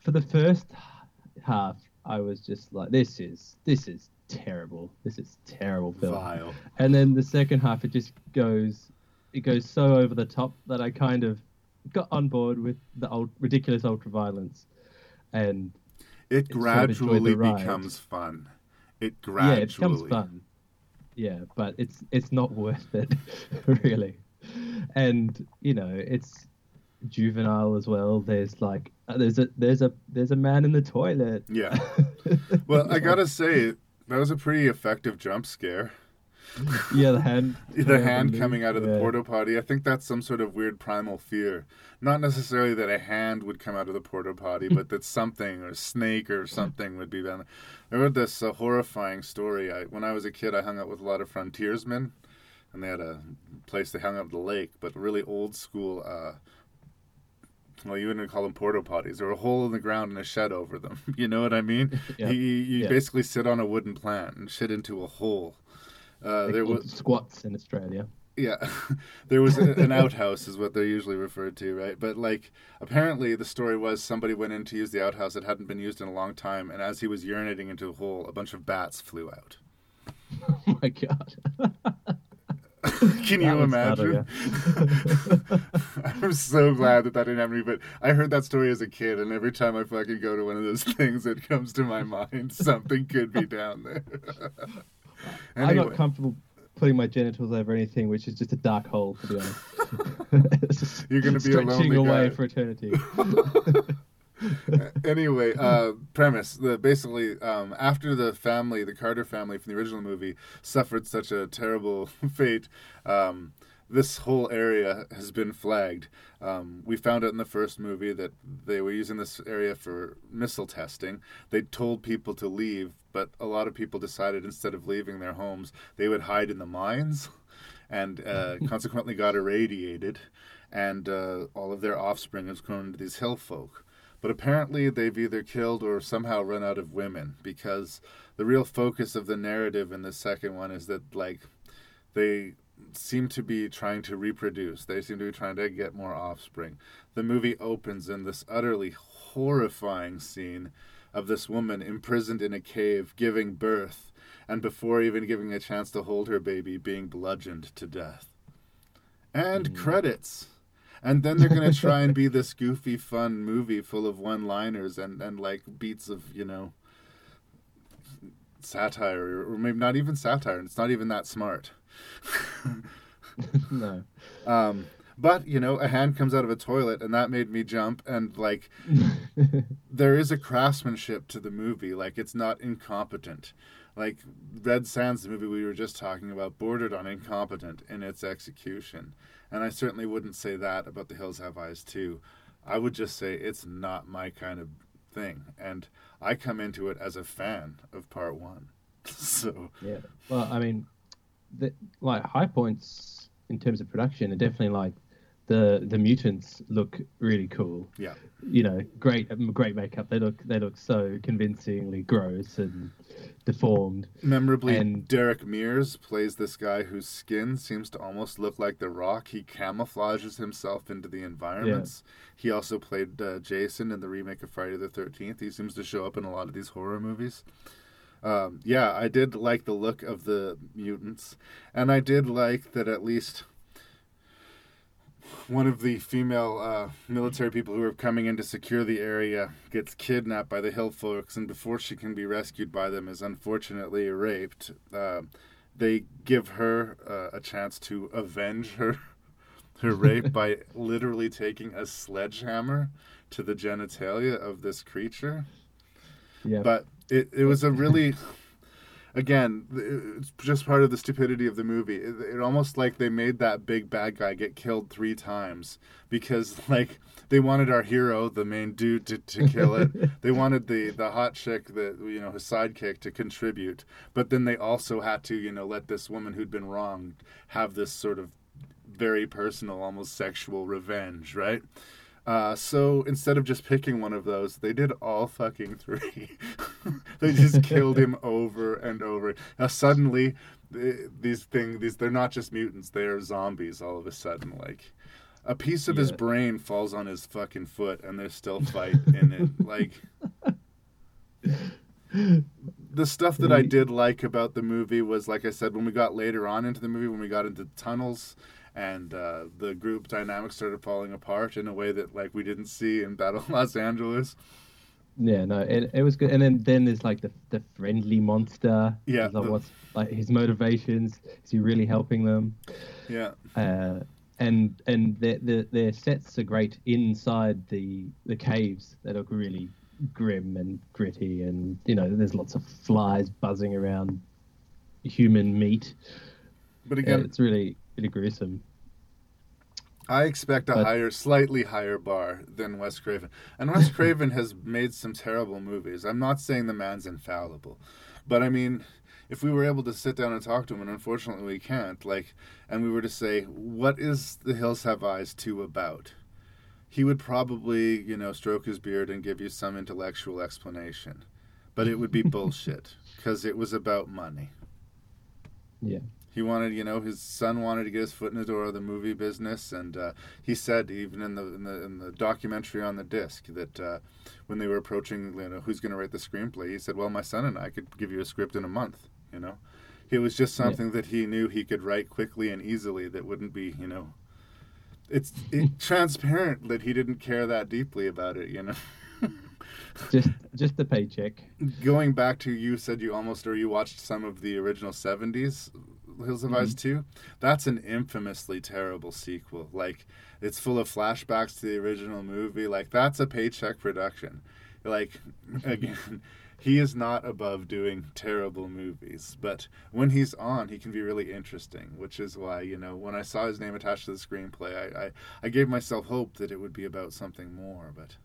for the first half, I was just like, this is this is terrible. This is terrible film. Vile. And then the second half, it just goes it goes so over the top that I kind of got on board with the old ridiculous ultra violence and. It gradually becomes fun. It gradually. Yeah, it becomes fun. Yeah, but it's it's not worth it, really. And you know, it's juvenile as well. There's like there's a there's a there's a man in the toilet. Yeah. Well, I gotta say that was a pretty effective jump scare. Yeah, the hand. the hand coming out of the yeah. porta potty. I think that's some sort of weird primal fear. Not necessarily that a hand would come out of the porta potty, but that something, or snake or something, would be down there. I heard this uh, horrifying story. I, when I was a kid, I hung out with a lot of frontiersmen, and they had a place they hung out at the lake, but really old school, uh, well, you wouldn't call them porta potties. There were a hole in the ground and a shed over them. You know what I mean? Yeah. You, you yeah. basically sit on a wooden plant and shit into a hole. Uh, there was squats in Australia. Yeah, there was a, an outhouse is what they're usually referred to, right? But like, apparently the story was somebody went in to use the outhouse that hadn't been used in a long time, and as he was urinating into a hole, a bunch of bats flew out. Oh my god! Can you imagine? Better, yeah. I'm so glad that that didn't happen to me, but I heard that story as a kid, and every time I fucking go to one of those things, it comes to my mind, something could be down there. Anyway. I'm not comfortable putting my genitals over anything, which is just a dark hole, to be honest. You're going to be a lonely away guy. For eternity. Anyway, uh, premise. The, basically, um, after the family, the Carter family from the original movie, suffered such a terrible fate, um, this whole area has been flagged. Um, we found out in the first movie that they were using this area for missile testing. They told people to leave, but a lot of people decided instead of leaving their homes, they would hide in the mines and uh, consequently got irradiated, and uh, all of their offspring has grown to these hill folk. But apparently they've either killed or somehow run out of women, because the real focus of the narrative in the second one is that, like, they seem to be trying to reproduce. They seem to be trying to get more offspring. The movie opens in this utterly horrifying scene of this woman imprisoned in a cave giving birth, and before even giving a chance to hold her baby, being bludgeoned to death. And mm. credits. And then they're going to try and be this goofy, fun movie full of one-liners and, and like, beats of, you know, satire. Or maybe not even satire, and it's not even that smart. No. Um, but, you know, a hand comes out of a toilet, and that made me jump. And, like, there is a craftsmanship to the movie. Like, it's not incompetent. Like, Red Sands, the movie we were just talking about, bordered on incompetent in its execution. And I certainly wouldn't say that about The Hills Have Eyes two. I would just say it's not my kind of thing. And I come into it as a fan of part one. So yeah. Well, I mean, the, like, high points in terms of production are definitely, like, the the mutants look really cool. Yeah. You know, great great makeup. They look they look so convincingly gross and deformed. Memorably, and Derek Mears plays this guy whose skin seems to almost look like The Rock. He camouflages himself into the environments. Yeah. He also played uh, Jason in the remake of Friday the thirteenth. He seems to show up in a lot of these horror movies. Um, yeah, I did like the look of the mutants, and I did like that at least one of the female uh, military people who are coming in to secure the area gets kidnapped by the hill folks, and before she can be rescued by them is unfortunately raped. Uh, they give her uh, a chance to avenge her her rape by literally taking a sledgehammer to the genitalia of this creature. Yeah. But it, it was a really... Again, it's just part of the stupidity of the movie. It, it almost like they made that big bad guy get killed three times because, like, they wanted our hero, the main dude, to, to kill it. They wanted the, the hot chick, the you know, his sidekick, to contribute. But then they also had to, you know, let this woman who'd been wronged have this sort of very personal, almost sexual revenge, right? Uh, so instead of just picking one of those, they did all fucking three. They just killed him over and over. Now suddenly, these things, these, they're not just mutants, they're zombies all of a sudden. Like, a piece of yeah. his brain falls on his fucking foot and there's still fight in it. Like, the stuff that I did like about the movie was, like I said, when we got later on into the movie, when we got into tunnels, and uh, the group dynamics started falling apart in a way that, like, we didn't see in Battle Los Angeles. Yeah, no, it it was good. And then, then there's, like, the the friendly monster. Yeah. Like, the... what's, like, his motivations. Is he really helping them? Yeah. Uh, and and their, their, their sets are great inside the, the caves. They look really grim and gritty. And, you know, there's lots of flies buzzing around human meat. But again... Uh, it's really... gruesome. I expect a but, higher, slightly higher bar than Wes Craven. And Wes Craven has made some terrible movies. I'm not saying the man's infallible. But I mean, if we were able to sit down and talk to him, and unfortunately we can't, like, and we were to say, what is The Hills Have Eyes two about? He would probably, you know, stroke his beard and give you some intellectual explanation. But it would be bullshit, because it was about money. Yeah. He wanted, you know, his son wanted to get his foot in the door of the movie business, and uh, he said, even in the, in the in the documentary on the disc, that uh, when they were approaching, you know, who's going to write the screenplay, he said, well, my son and I could give you a script in a month, you know. It was just something yeah. that he knew he could write quickly and easily that wouldn't be, you know... It's it, transparent that he didn't care that deeply about it, you know? just just the paycheck. Going back to, you said you almost, or you watched some of the original seventies, Hills of mm-hmm. Eyes two. That's an infamously terrible sequel. Like, it's full of flashbacks to the original movie. Like, that's a paycheck production. Like, again... He is not above doing terrible movies, but when he's on, he can be really interesting, which is why, you know, when I saw his name attached to the screenplay, I, I, I gave myself hope that it would be about something more, but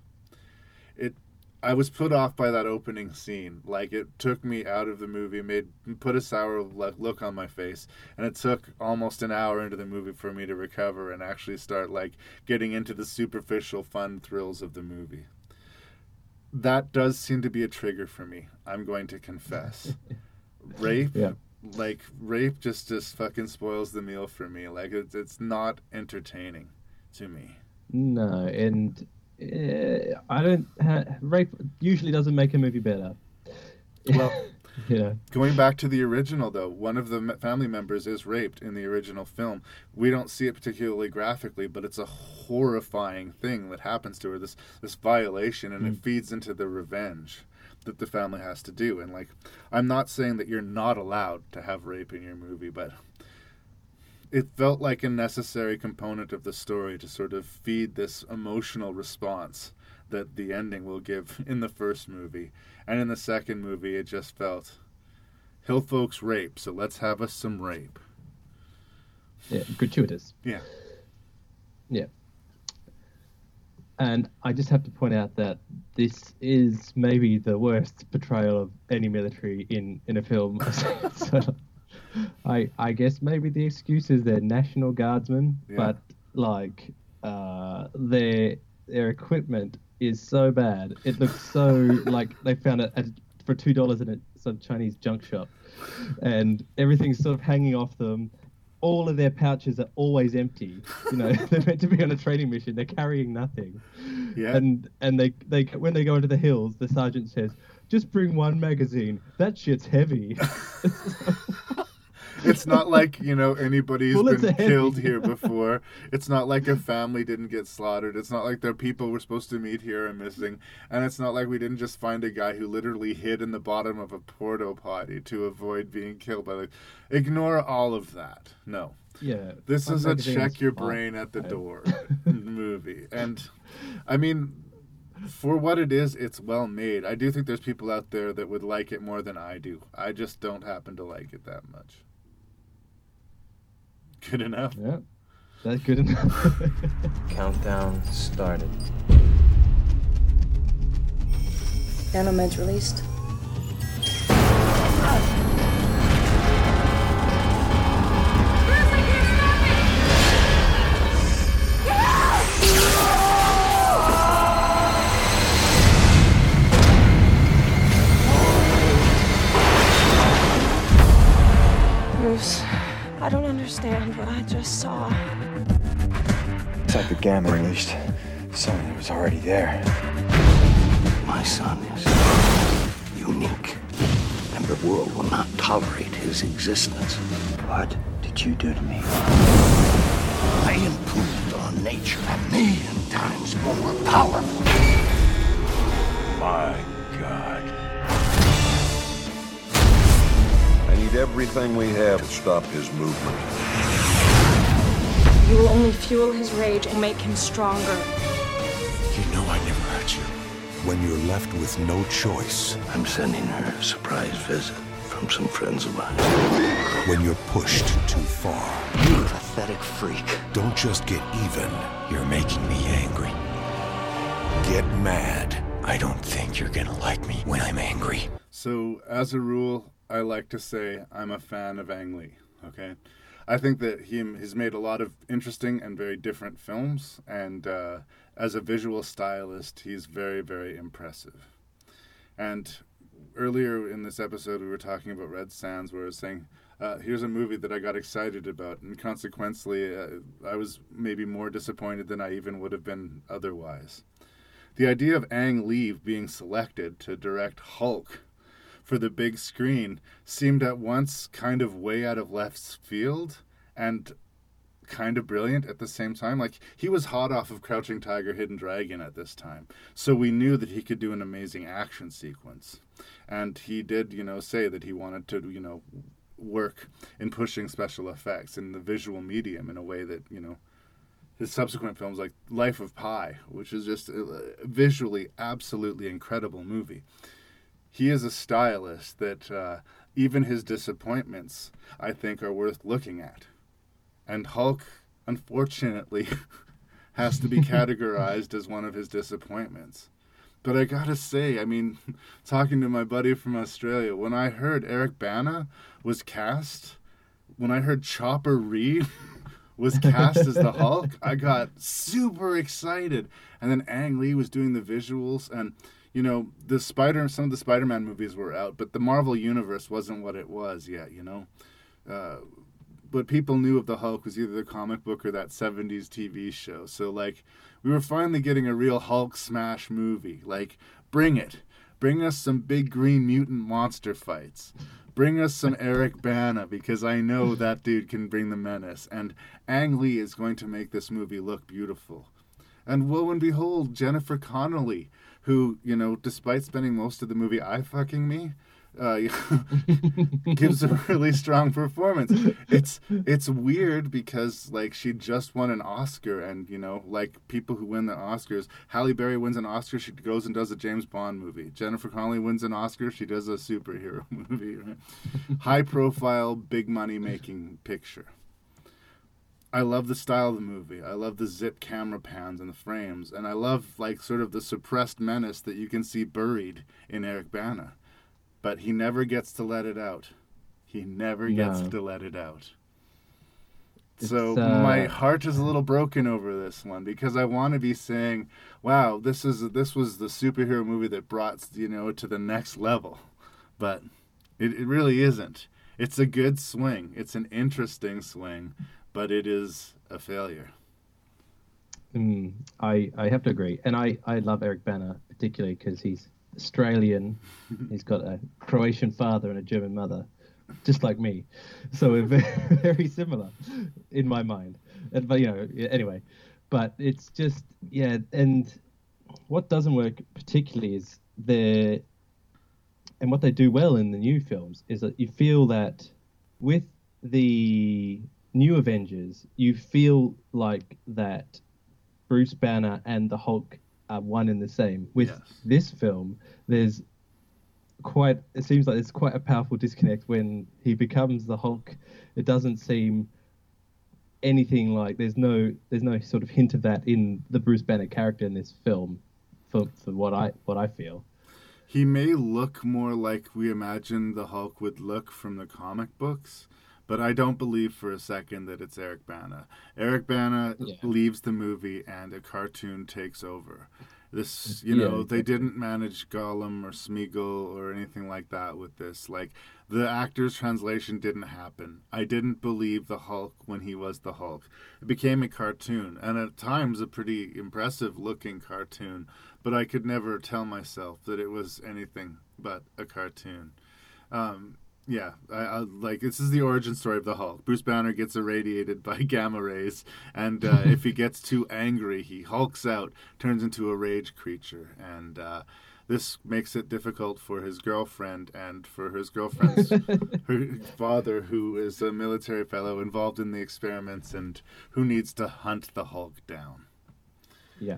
it I was put off by that opening scene. Like, it took me out of the movie, made put a sour look on my face, and it took almost an hour into the movie for me to recover and actually start, like, getting into the superficial fun thrills of the movie. That does seem to be a trigger for me. I'm going to confess. Rape, yeah. like, rape just, just fucking spoils the meal for me. Like, it's, it's not entertaining to me. No, and uh, I don't... Ha- rape usually doesn't make a movie better. Well, yeah. Going back to the original, though, one of the family members is raped in the original film. We don't see it particularly graphically, but it's a horrifying thing that happens to her, this this violation, and mm. it feeds into the revenge that the family has to do. And, like, I'm not saying that you're not allowed to have rape in your movie, but it felt like a necessary component of the story to sort of feed this emotional response that the ending will give in the first movie. And in the second movie, it just felt, hill folks rape, so let's have us some rape. Yeah, gratuitous. Yeah. Yeah. And I just have to point out that this is maybe the worst portrayal of any military in, in a film. So I I guess maybe the excuse is they're National Guardsmen, yeah. but, like, uh, their their equipment is so bad. It looks so like they found it at, for two dollars in a, some Chinese junk shop, and everything's sort of hanging off them. All of their pouches are always empty. You know, they're meant to be on a training mission. They're carrying nothing. Yeah. And and they they when they go into the hills, the sergeant says, "Just bring one magazine. That shit's heavy." It's not like, you know, anybody's Bullets been killed here before. It's not like a family didn't get slaughtered. It's not like the people we're supposed to meet here are missing. And it's not like we didn't just find a guy who literally hid in the bottom of a porta potty to avoid being killed by the... Ignore all of that. No. Yeah. This is a check your brain at the door movie. And, I mean... For what it is, it's well made. I do think there's people out there that would like it more than I do. I just don't happen to like it that much. Good enough? Yeah. That's good enough. Countdown started. Nanomeds released. Ah! I don't understand what I just saw. It's like the gamma released something that was already there. My son is unique, and the world will not tolerate his existence. What did you do to me? I improved on nature a million times more powerful. My God. Everything we have to stop his movement. You will only fuel his rage and make him stronger. You know I never hurt you. When you're left with no choice... I'm sending her a surprise visit from some friends of mine. When you're pushed too far... You pathetic freak. Don't just get even. You're making me angry. Get mad. I don't think you're gonna like me when I'm angry. So, as a rule... I like to say I'm a fan of Ang Lee, okay? I think that he has made a lot of interesting and very different films, and uh, as a visual stylist, he's very, very impressive. And earlier in this episode, we were talking about Red Sands, where I was saying, uh, here's a movie that I got excited about, and consequently, uh, I was maybe more disappointed than I even would have been otherwise. The idea of Ang Lee being selected to direct Hulk for the big screen seemed at once kind of way out of left field and kind of brilliant at the same time. Like, he was hot off of Crouching Tiger, Hidden Dragon at this time, so we knew that he could do an amazing action sequence. And he did, you know, say that he wanted to, you know, work in pushing special effects in the visual medium in a way that, you know, his subsequent films like Life of Pi, which is just a visually absolutely incredible movie. He is a stylist that uh, even his disappointments, I think, are worth looking at. And Hulk, unfortunately, has to be categorized as one of his disappointments. But I gotta say, I mean, talking to my buddy from Australia, when I heard Eric Bana was cast, when I heard Chopper Reed was cast as the Hulk, I got super excited. And then Ang Lee was doing the visuals, and, you know, the Spider, some of the Spider-Man movies were out, but the Marvel Universe wasn't what it was yet, you know? Uh, what people knew of the Hulk was either the comic book or that seventies T V show. So, like, we were finally getting a real Hulk smash movie. Like, bring it. Bring us some big green mutant monster fights. Bring us some Eric Bana, because I know that dude can bring the menace. And Ang Lee is going to make this movie look beautiful. And woe and behold, Jennifer Connelly, who, you know, despite spending most of the movie eye-fucking me, uh, gives a really strong performance. It's it's weird because, like, she just won an Oscar, and, you know, like people who win the Oscars, Halle Berry wins an Oscar, she goes and does a James Bond movie. Jennifer Connelly wins an Oscar, she does a superhero movie. Right? High-profile, big money-making picture. I love the style of the movie. I love the zip camera pans and the frames, and I love, like, sort of the suppressed menace that you can see buried in Eric Bana. But he never gets to let it out. He never gets no. to let it out. It's, so uh... my heart is a little broken over this one, because I want to be saying, wow, this is this was the superhero movie that brought, you know, to the next level. But it, it really isn't. It's a good swing. It's an interesting swing, but it is a failure. Mm, I, I have to agree. And I, I love Eric Bana particularly because he's Australian. He's got a Croatian father and a German mother, just like me, so we're very, very similar in my mind. And, but, you know, anyway, but it's just, yeah. And what doesn't work particularly is the, and what they do well in the new films is that you feel that with the new Avengers, you feel like that Bruce Banner and the Hulk are one in the same. With yes. this film, there's quite, it seems like there's quite a powerful disconnect. When he becomes the Hulk, it doesn't seem anything like, there's no there's no sort of hint of that in the Bruce Banner character in this film, for, for what I what I feel. He may look more like we imagine the Hulk would look from the comic books, but I don't believe for a second that it's Eric Bana. Eric Bana yeah. leaves the movie and a cartoon takes over. This, you know, yeah. they didn't manage Gollum or Smeagol or anything like that with this. Like, the actor's translation didn't happen. I didn't believe the Hulk when he was the Hulk. It became a cartoon, and at times a pretty impressive-looking cartoon, but I could never tell myself that it was anything but a cartoon. Um... Yeah, I, I, like, this is the origin story of the Hulk. Bruce Banner gets irradiated by gamma rays, and uh, if he gets too angry, he hulks out, turns into a rage creature, and uh, this makes it difficult for his girlfriend and for his girlfriend's her father, who is a military fellow involved in the experiments and who needs to hunt the Hulk down. Yeah,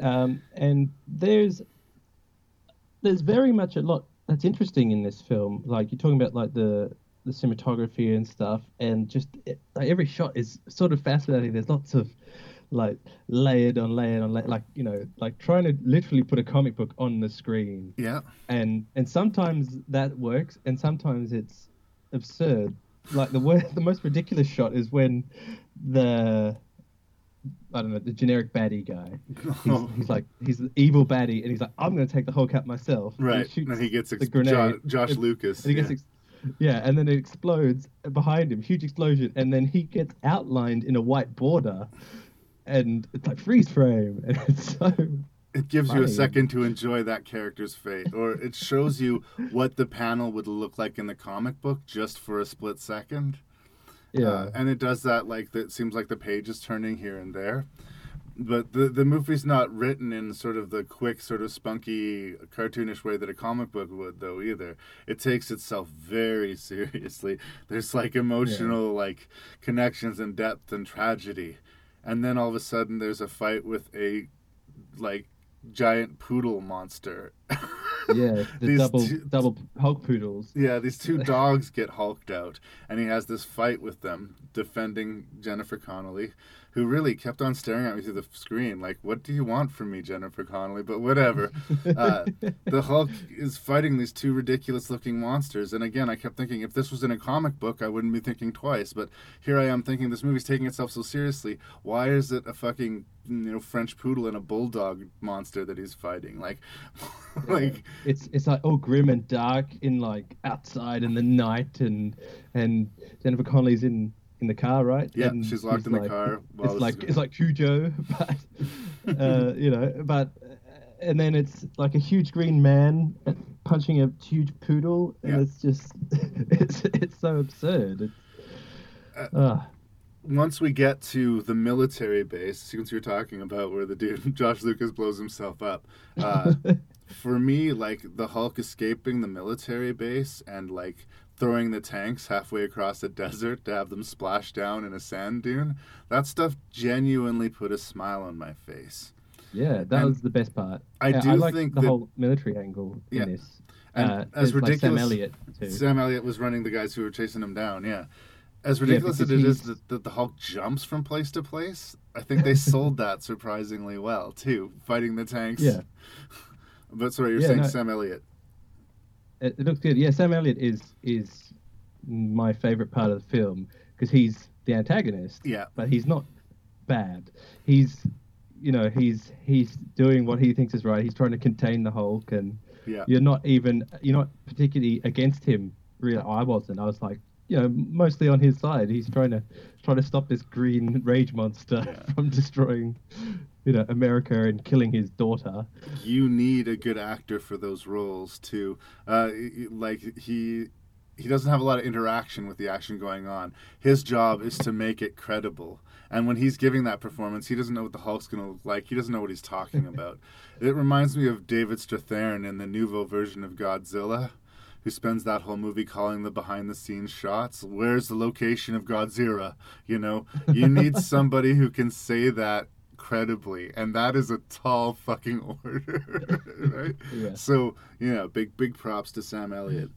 um, and there's there's very much a lot that's interesting in this film. Like, you're talking about, like, the the cinematography and stuff, and just it, like, every shot is sort of fascinating. There's lots of, like, layered on layered on layered, like, you know, like trying to literally put a comic book on the screen. Yeah. And and sometimes that works, and sometimes it's absurd. Like, the worst, the most ridiculous shot is when the, I don't know, the generic baddie guy. He's, he's like, he's an evil baddie, and he's like, I'm going to take the Hulk out myself. Right, and he, and he gets ex- the grenade. Jo- Josh Lucas. And he yeah. Gets ex- yeah, and then it explodes behind him, huge explosion, and then he gets outlined in a white border, and it's like freeze frame, and it's so It gives funny. you a second to enjoy that character's fate, or it shows you what the panel would look like in the comic book just for a split second. Yeah, uh, and it does that, like, it seems like the page is turning here and there. But the, the movie's not written in sort of the quick, sort of spunky, cartoonish way that a comic book would, though, either. It takes itself very seriously. There's, like, emotional, yeah. like, connections and depth and tragedy. And then all of a sudden there's a fight with a, like, giant poodle monster. Yeah, the these double two, double Hulk poodles. Yeah, these two dogs get hulked out, and he has this fight with them, defending Jennifer Connelly, who really kept on staring at me through the screen, like, what do you want from me, Jennifer Connelly? But whatever. Uh, the Hulk is fighting these two ridiculous-looking monsters, and again, I kept thinking, if this was in a comic book, I wouldn't be thinking twice, but here I am thinking, this movie's taking itself so seriously, why is it a fucking, you know, French poodle and a bulldog monster that he's fighting? Like, like... Yeah. It's it's like all grim and dark in, like, outside in the night, and and Jennifer Connelly's in, in the car, right? Yeah, and she's locked she's in like, the car. It's like it's like Cujo, but uh, you know, but and then it's like a huge green man punching a huge poodle, and yeah. it's just it's it's so absurd. It's, uh, uh. Once we get to the military base, since you're talking about where the dude Josh Lucas blows himself up. Uh, For me, like, the Hulk escaping the military base and, like, throwing the tanks halfway across the desert to have them splash down in a sand dune, that stuff genuinely put a smile on my face. Yeah, that and was the best part. I yeah, do I like think the that, whole military angle in yeah. this. And uh, as ridiculous, like Sam Elliott, too. Sam Elliott was running the guys who were chasing him down, yeah. As ridiculous yeah, as it he's... is that, that the Hulk jumps from place to place, I think they sold that surprisingly well, too, fighting the tanks. Yeah. But sorry, you're yeah, saying no, Sam Elliott. It, it looks good. Yeah, Sam Elliott is is my favorite part of the film because he's the antagonist. Yeah. But he's not bad. He's, you know, he's he's doing what he thinks is right. He's trying to contain the Hulk, and yeah. you're not even you're not particularly against him. Really, I wasn't. I was like, you know, mostly on his side. He's trying to trying to stop this green rage monster yeah. from destroying, you know, America and killing his daughter. You need a good actor for those roles too. Uh, like he, he doesn't have a lot of interaction with the action going on. His job is to make it credible. And when he's giving that performance, he doesn't know what the Hulk's going to look like. He doesn't know what he's talking about. It reminds me of David Strathairn in the nouveau version of Godzilla, who spends that whole movie calling the behind-the-scenes shots, where's the location of Godzilla? You know, you need somebody who can say that credibly, and that is a tall fucking order, right? Yeah. So, you know, big, big props to Sam Elliott.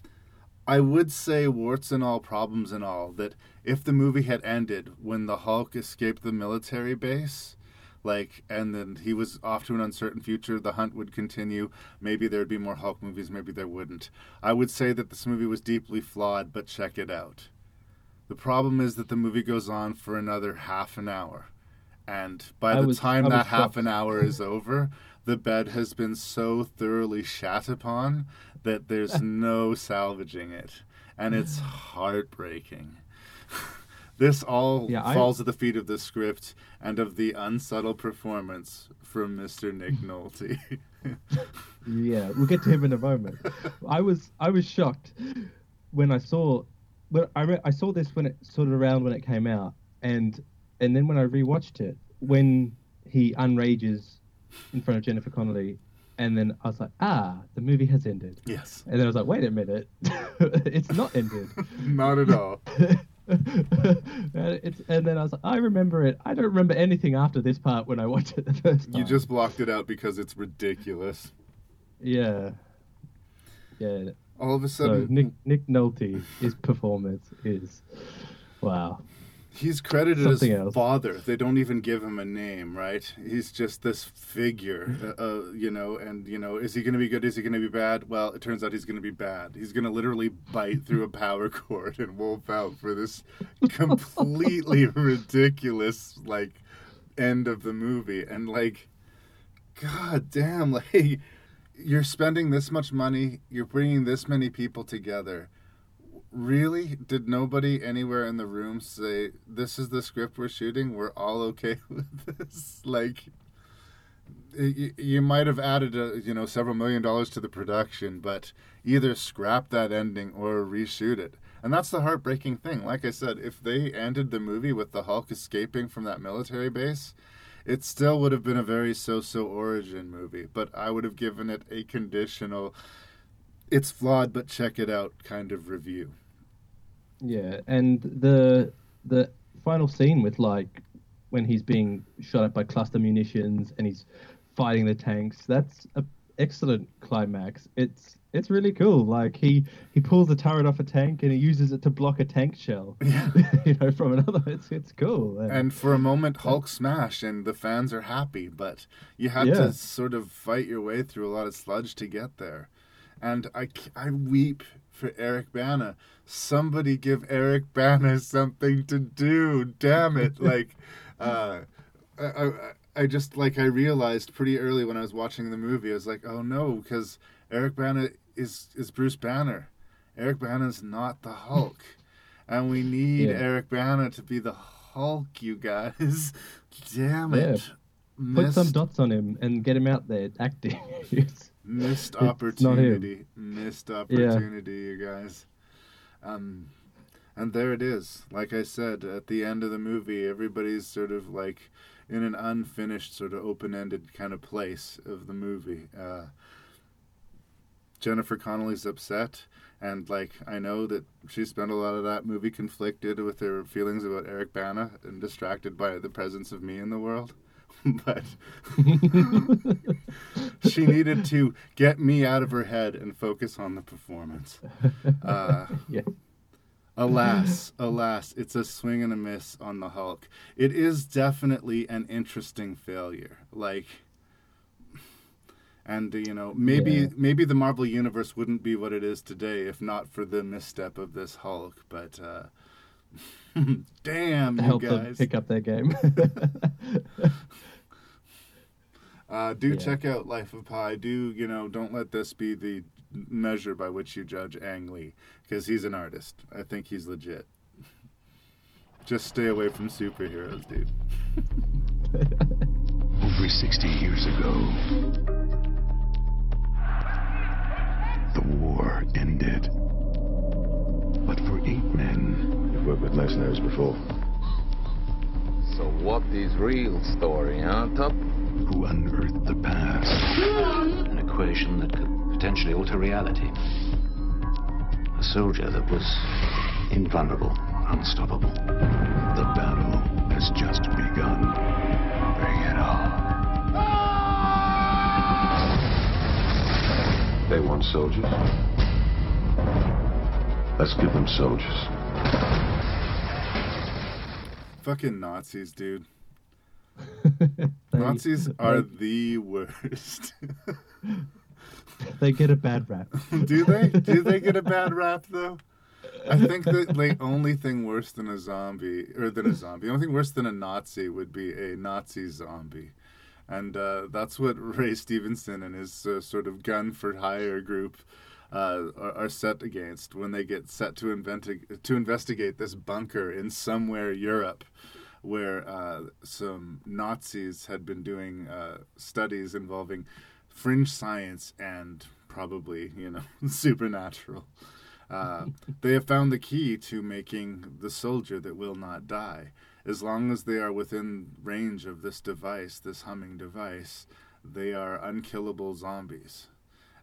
I would say, warts and all, problems and all, that if the movie had ended when the Hulk escaped the military base, like, and then he was off to an uncertain future, the hunt would continue, maybe there'd be more Hulk movies, maybe there wouldn't. I would say that this movie was deeply flawed, but check it out. The problem is that the movie goes on for another half an hour. And by the was, time I that half shocked. an hour is over, the bed has been so thoroughly shat upon that there's no salvaging it. And it's heartbreaking. This all yeah, falls I... at the feet of the script and of the unsubtle performance from Mister Nick Nolte. Yeah, we'll get to him in a moment. I was I was shocked when I saw when I re- I saw this when it sort of around when it came out, and And then when I rewatched it, when he unrages in front of Jennifer Connelly, and then I was like, ah, the movie has ended. Yes. And then I was like, wait a minute. It's not ended. Not at all. and, it's, and then I was like, I remember it. I don't remember anything after this part when I watched it the first time. You just blocked it out because it's ridiculous. Yeah. Yeah. All of a sudden. So Nick, Nick Nolte, his performance is, wow. He's credited Something as else. father. They don't even give him a name, right? He's just this figure, uh, uh, you know, and, you know, is he going to be good? Is he going to be bad? Well, it turns out he's going to be bad. He's going to literally bite through a power cord and wolf out for this completely ridiculous, like, end of the movie. And, like, god damn, like, you're spending this much money, you're bringing this many people together. Really? Did nobody anywhere in the room say, this is the script we're shooting, we're all okay with this? Like, you might have added, a, you know, several million dollars to the production, but either scrap that ending or reshoot it. And that's the heartbreaking thing. Like I said, if they ended the movie with the Hulk escaping from that military base, it still would have been a very so-so origin movie. But I would have given it a conditional, it's flawed, but check it out kind of review. Yeah, and the the final scene with, like, when he's being shot up by cluster munitions and he's fighting the tanks, that's an excellent climax. It's it's really cool. Like, he, he pulls the turret off a tank and he uses it to block a tank shell, yeah. you know, from another. It's it's cool. And, and for a moment, Hulk smash, and the fans are happy, but you had yeah. to sort of fight your way through a lot of sludge to get there. And I, I weep for Eric Bana. Somebody give Eric Bana something to do. Damn it. Like, uh, I, I, I just, like, I realized pretty early when I was watching the movie, I was like, oh no, because Eric Bana is, is Bruce Banner. Eric Bana's not the Hulk. And we need yeah. Eric Bana to be the Hulk, you guys. Damn it. Yeah. Put missed, some dots on him and get him out there acting. Missed opportunity. Missed opportunity, yeah. you guys. Um, and there it is. Like I said, at the end of the movie, everybody's sort of like in an unfinished, sort of open-ended kind of place of the movie. Uh, Jennifer Connelly's upset. And, like, I know that she spent a lot of that movie conflicted with her feelings about Eric Bana and distracted by the presence of me in the world. But she needed to get me out of her head and focus on the performance. Uh, yeah. Alas, alas, it's a swing and a miss on the Hulk. It is definitely an interesting failure. Like, and, you know, maybe yeah. maybe the Marvel Universe wouldn't be what it is today if not for the misstep of this Hulk. But, uh, damn, you guys. Them pick up their game. Uh, do yeah. check out Life of Pi. Do, you know, don't let this be the measure by which you judge Ang Lee, because he's an artist. I think he's legit. Just stay away from superheroes, dude. Over sixty years ago, the war ended. But for eight men... We've worked with mercenaries before. So what is real story, huh, Tup? Who unearthed the past. An equation that could potentially alter reality. A soldier that was invulnerable, unstoppable. The battle has just begun. Bring it on. Ah! They want soldiers. Let's give them soldiers. Fucking Nazis, dude. Nazis are the worst. They get a bad rap. Do they? Do they get a bad rap, though? I think that the only thing worse than a zombie, or than a zombie, the only thing worse than a Nazi would be a Nazi zombie. And uh, that's what Ray Stevenson and his uh, sort of gun-for-hire group Uh, are, are set against when they get set to invent to investigate this bunker in somewhere Europe, where uh, some Nazis had been doing uh, studies involving fringe science and probably, you know, supernatural. Uh, they have found the key to making the soldier that will not die. As long as they are within range of this device, this humming device, they are unkillable zombies.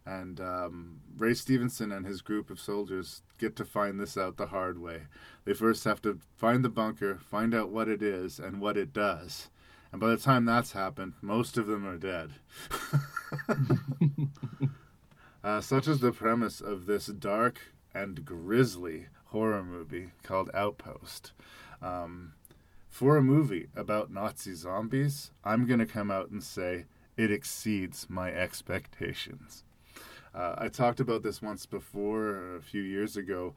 And um, Ray Stevenson and his group of soldiers get to find this out the hard way. They first have to find the bunker, find out what it is and what it does. And by the time that's happened, most of them are dead. uh, such is the premise of this dark and grisly horror movie called Outpost. Um, for a movie about Nazi zombies, I'm going to come out and say it exceeds my expectations. Uh, I talked about this once before, a few years ago,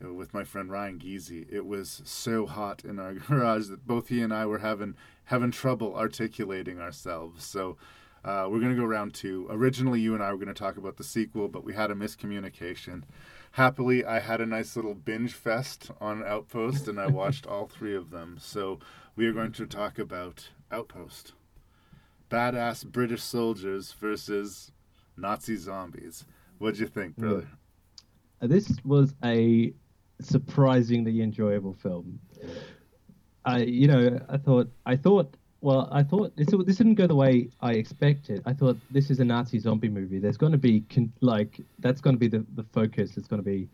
with my friend Ryan Geezy. It was so hot in our garage that both he and I were having having trouble articulating ourselves. So uh, we're going to go round two. Originally, you and I were going to talk about the sequel, but we had a miscommunication. Happily, I had a nice little binge fest on Outpost, and I watched all three of them. So we are going to talk about Outpost. badass British soldiers versus Nazi zombies. What'd you think, brother? This was a surprisingly enjoyable film. I, you know, I thought, I thought, well, I thought this, this didn't go the way I expected. I thought this is a Nazi zombie movie. There's going to be con- like that's going to be the, the focus. It's going to be,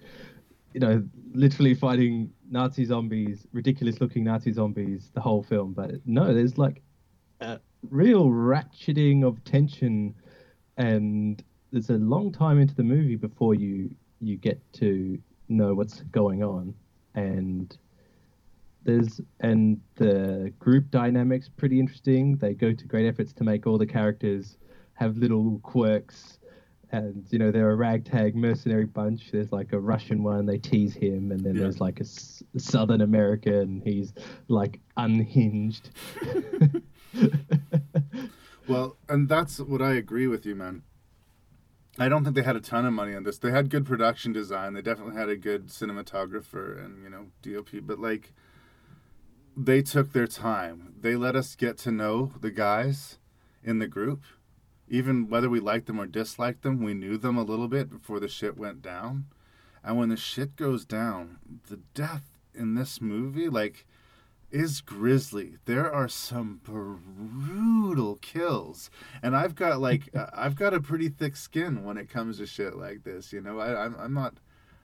you know, literally fighting Nazi zombies, ridiculous-looking Nazi zombies, the whole film. But no, there's like a real ratcheting of tension, and there's a long time into the movie before you you get to know what's going on, and there's and the group dynamics pretty interesting. They go to great efforts to make all the characters have little quirks. And, you know, they're a ragtag mercenary bunch. There's, like, a Russian one. They tease him. And then yeah. there's, like, a S- Southern American. He's, like, unhinged. Well, and that's what I agree with you, man. I don't think they had a ton of money on this. They had good production design. They definitely had a good cinematographer and, you know, D O P. But, like, they took their time. They let us get to know the guys in the group. Even whether we liked them or disliked them, we knew them a little bit before the shit went down. And when the shit goes down, the death in this movie, like, is grisly. There are some brutal kills. And I've got, like, I've got a pretty thick skin when it comes to shit like this, you know? I, I'm, I'm not...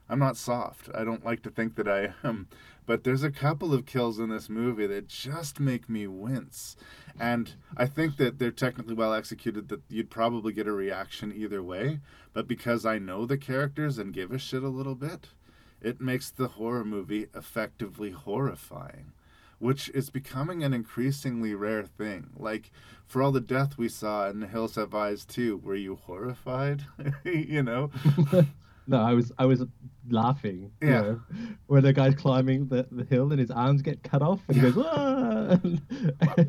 I'm not soft. I don't like to think that I am. But there's a couple of kills in this movie that just make me wince. And I think that they're technically well executed, that you'd probably get a reaction either way. But because I know the characters and give a shit a little bit, it makes the horror movie effectively horrifying, which is becoming an increasingly rare thing. Like, for all the death we saw in The Hills Have Eyes two, were you horrified? You know? No, I was I was laughing. Yeah. You know, when the guy's climbing the, the hill and his arms get cut off and he goes, "Whoa!"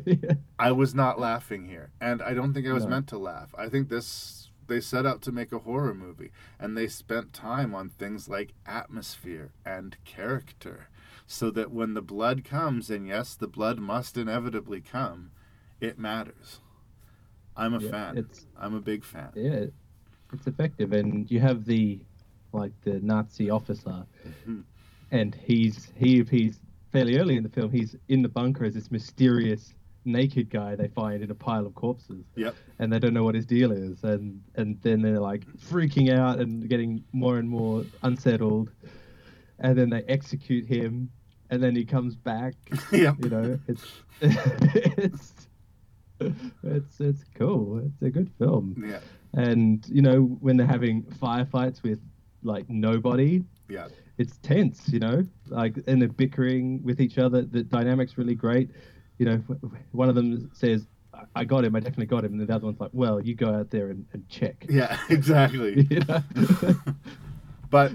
Yeah. I was not laughing here, and I don't think I was no. meant to laugh. I think this they set out to make a horror movie, and they spent time on things like atmosphere and character, so that when the blood comes, and yes, the blood must inevitably come, it matters. I'm a yeah, fan. It's, I'm a big fan. Yeah, it's effective, and you have the. like the Nazi officer, mm-hmm. and he's he he's fairly early in the film. He's in the bunker as this mysterious naked guy they find in a pile of corpses. Yep. And they don't know what his deal is, and and then they're like freaking out and getting more and more unsettled, and then they execute him, and then he comes back. Yep. You know, it's it's it's it's cool. It's a good film. Yeah. And you know, when they're having firefights with like nobody, yeah, it's tense, you know, like, and they're bickering with each other. The dynamic's really great. You know, one of them says, I got him, I definitely got him. And the other one's like, well, you go out there and, and check. Yeah, exactly. You know? But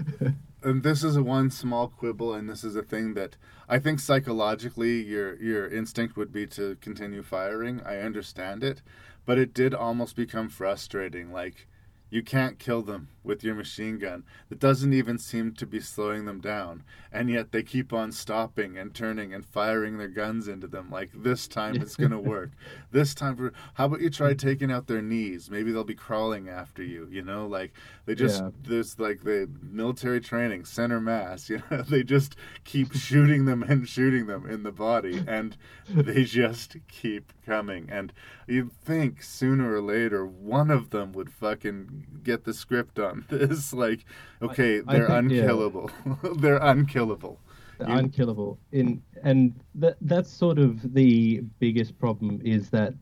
and this is one small quibble, and this is a thing that I think psychologically your your instinct would be to continue firing. I understand it, but it did almost become frustrating. Like, you can't kill them with your machine gun. That doesn't even seem to be slowing them down. And yet they keep on stopping and turning and firing their guns into them. Like, this time it's going to work. This time, for, how about you try taking out their knees? Maybe they'll be crawling after you, you know? Like, they just, yeah. there's like the military training, center mass, you know? They just keep shooting them and shooting them in the body. And they just keep coming. And you'd think sooner or later one of them would fucking get the script on this, like, okay, I, they're, I think, unkillable. Yeah. They're unkillable. They're you... unkillable. In and that that's sort of the biggest problem, is that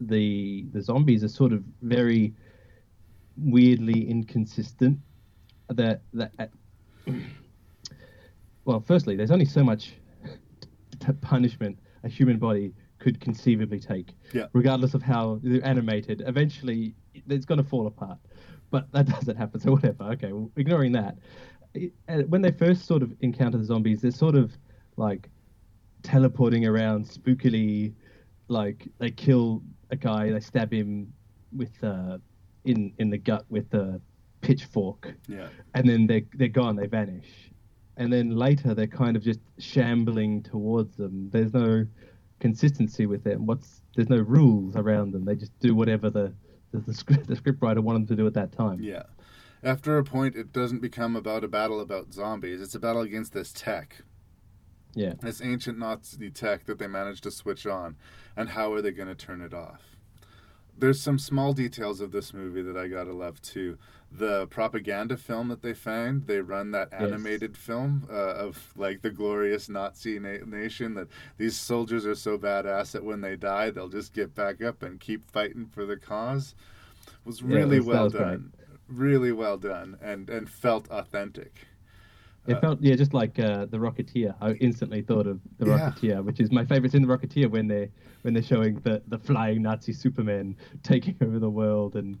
the the zombies are sort of very weirdly inconsistent. That that uh, well, firstly, there's only so much t- punishment a human body could conceivably take, yeah. regardless of how they're animated. Eventually, it's going to fall apart. But that doesn't happen, so whatever. Okay, well, ignoring that. It, when they first sort of encounter the zombies, they're sort of, like, teleporting around spookily. Like, they kill a guy, they stab him with uh, in in the gut with a pitchfork. Yeah. And then they're, they're gone, they vanish. And then later, they're kind of just shambling towards them. There's no consistency with them. What's there's no rules around them. They just do whatever the the, the, script, the scriptwriter wanted them to do at that time. Yeah. After a point, it doesn't become about a battle about zombies. It's a battle against this tech. Yeah. This ancient Nazi tech that they managed to switch on. And how are they going to turn it off? There's some small details of this movie that I gotta love, too. The propaganda film that they found, they run that animated yes. film uh, of, like, the glorious Nazi na- nation, that these soldiers are so badass that when they die, they'll just get back up and keep fighting for the cause. It was really yeah, it was, well done. Right. Really well done and, and felt authentic. It uh, felt, yeah, just like uh, The Rocketeer. I instantly thought of The yeah. Rocketeer, which is my favorite scene in The Rocketeer when they're, when they're showing the, the flying Nazi Superman taking over the world and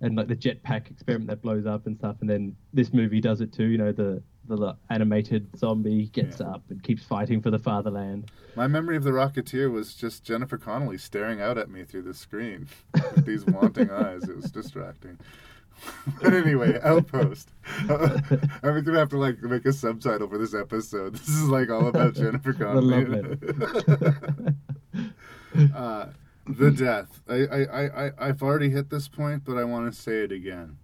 and like the jetpack experiment that blows up and stuff. And then this movie does it too. You know, the, the animated zombie gets yeah. up and keeps fighting for the fatherland. My memory of The Rocketeer was just Jennifer Connelly staring out at me through the screen with these wanting eyes. It was distracting. But anyway, Outpost. Uh, I'm going to have to like make a subtitle for this episode. This is like all about Jennifer Connelly. uh, the death. I, I, I, I've already hit this point, but I want to say it again.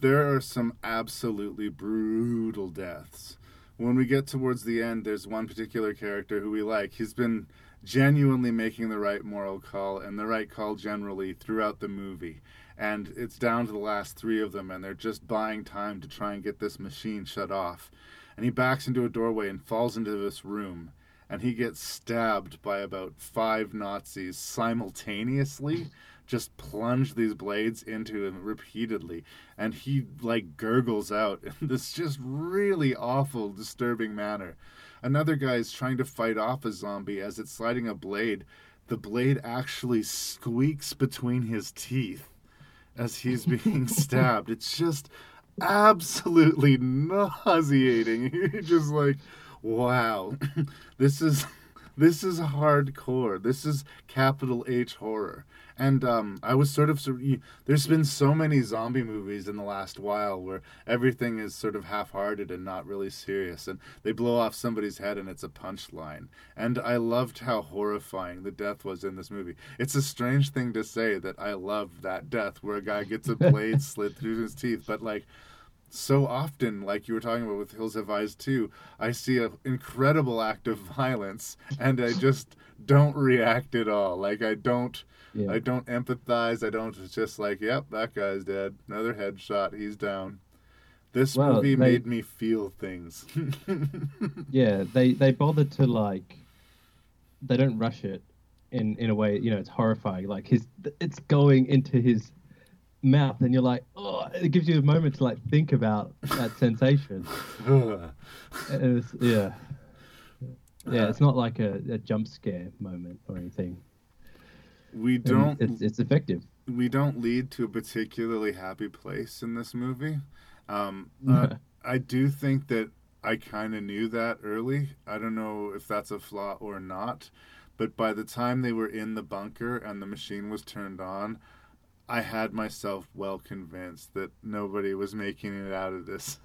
There are some absolutely brutal deaths. When we get towards the end, there's one particular character who we like. He's been genuinely making the right moral call and the right call generally throughout the movie. And it's down to the last three of them, and they're just buying time to try and get this machine shut off. And he backs into a doorway and falls into this room, and he gets stabbed by about five Nazis simultaneously, just plunge these blades into him repeatedly. And he, like, gurgles out in this just really awful, disturbing manner. Another guy is trying to fight off a zombie as it's sliding a blade. The blade actually squeaks between his teeth as he's being stabbed. It's just absolutely nauseating. You're just like, wow, this is this is hardcore. This is capital H horror. And um, I was sort of, there's been so many zombie movies in the last while where everything is sort of half-hearted and not really serious. And they blow off somebody's head and it's a punchline. And I loved how horrifying the death was in this movie. It's a strange thing to say that I loved that death where a guy gets a blade slid through his teeth. But like, so often, like you were talking about with Hills Have Eyes two, I see an incredible act of violence and I just don't react at all. Like, I don't... Yeah. I don't empathize. I don't. It's just like, yep, that guy's dead. Another headshot. He's down. This well, movie they, made me feel things. yeah, they they bothered to like. They don't rush it, in in a way. You know, it's horrifying. Like his, it's going into his mouth, and you're like, oh, it gives you a moment to like think about that sensation. it was, yeah, yeah. It's not like a, a jump scare moment or anything. We don't. It's, it's effective. We don't lead to a particularly happy place in this movie. Um, uh, I do think that I kind of knew that early. I don't know if that's a flaw or not, but by the time they were in the bunker and the machine was turned on, I had myself well convinced that nobody was making it out of this.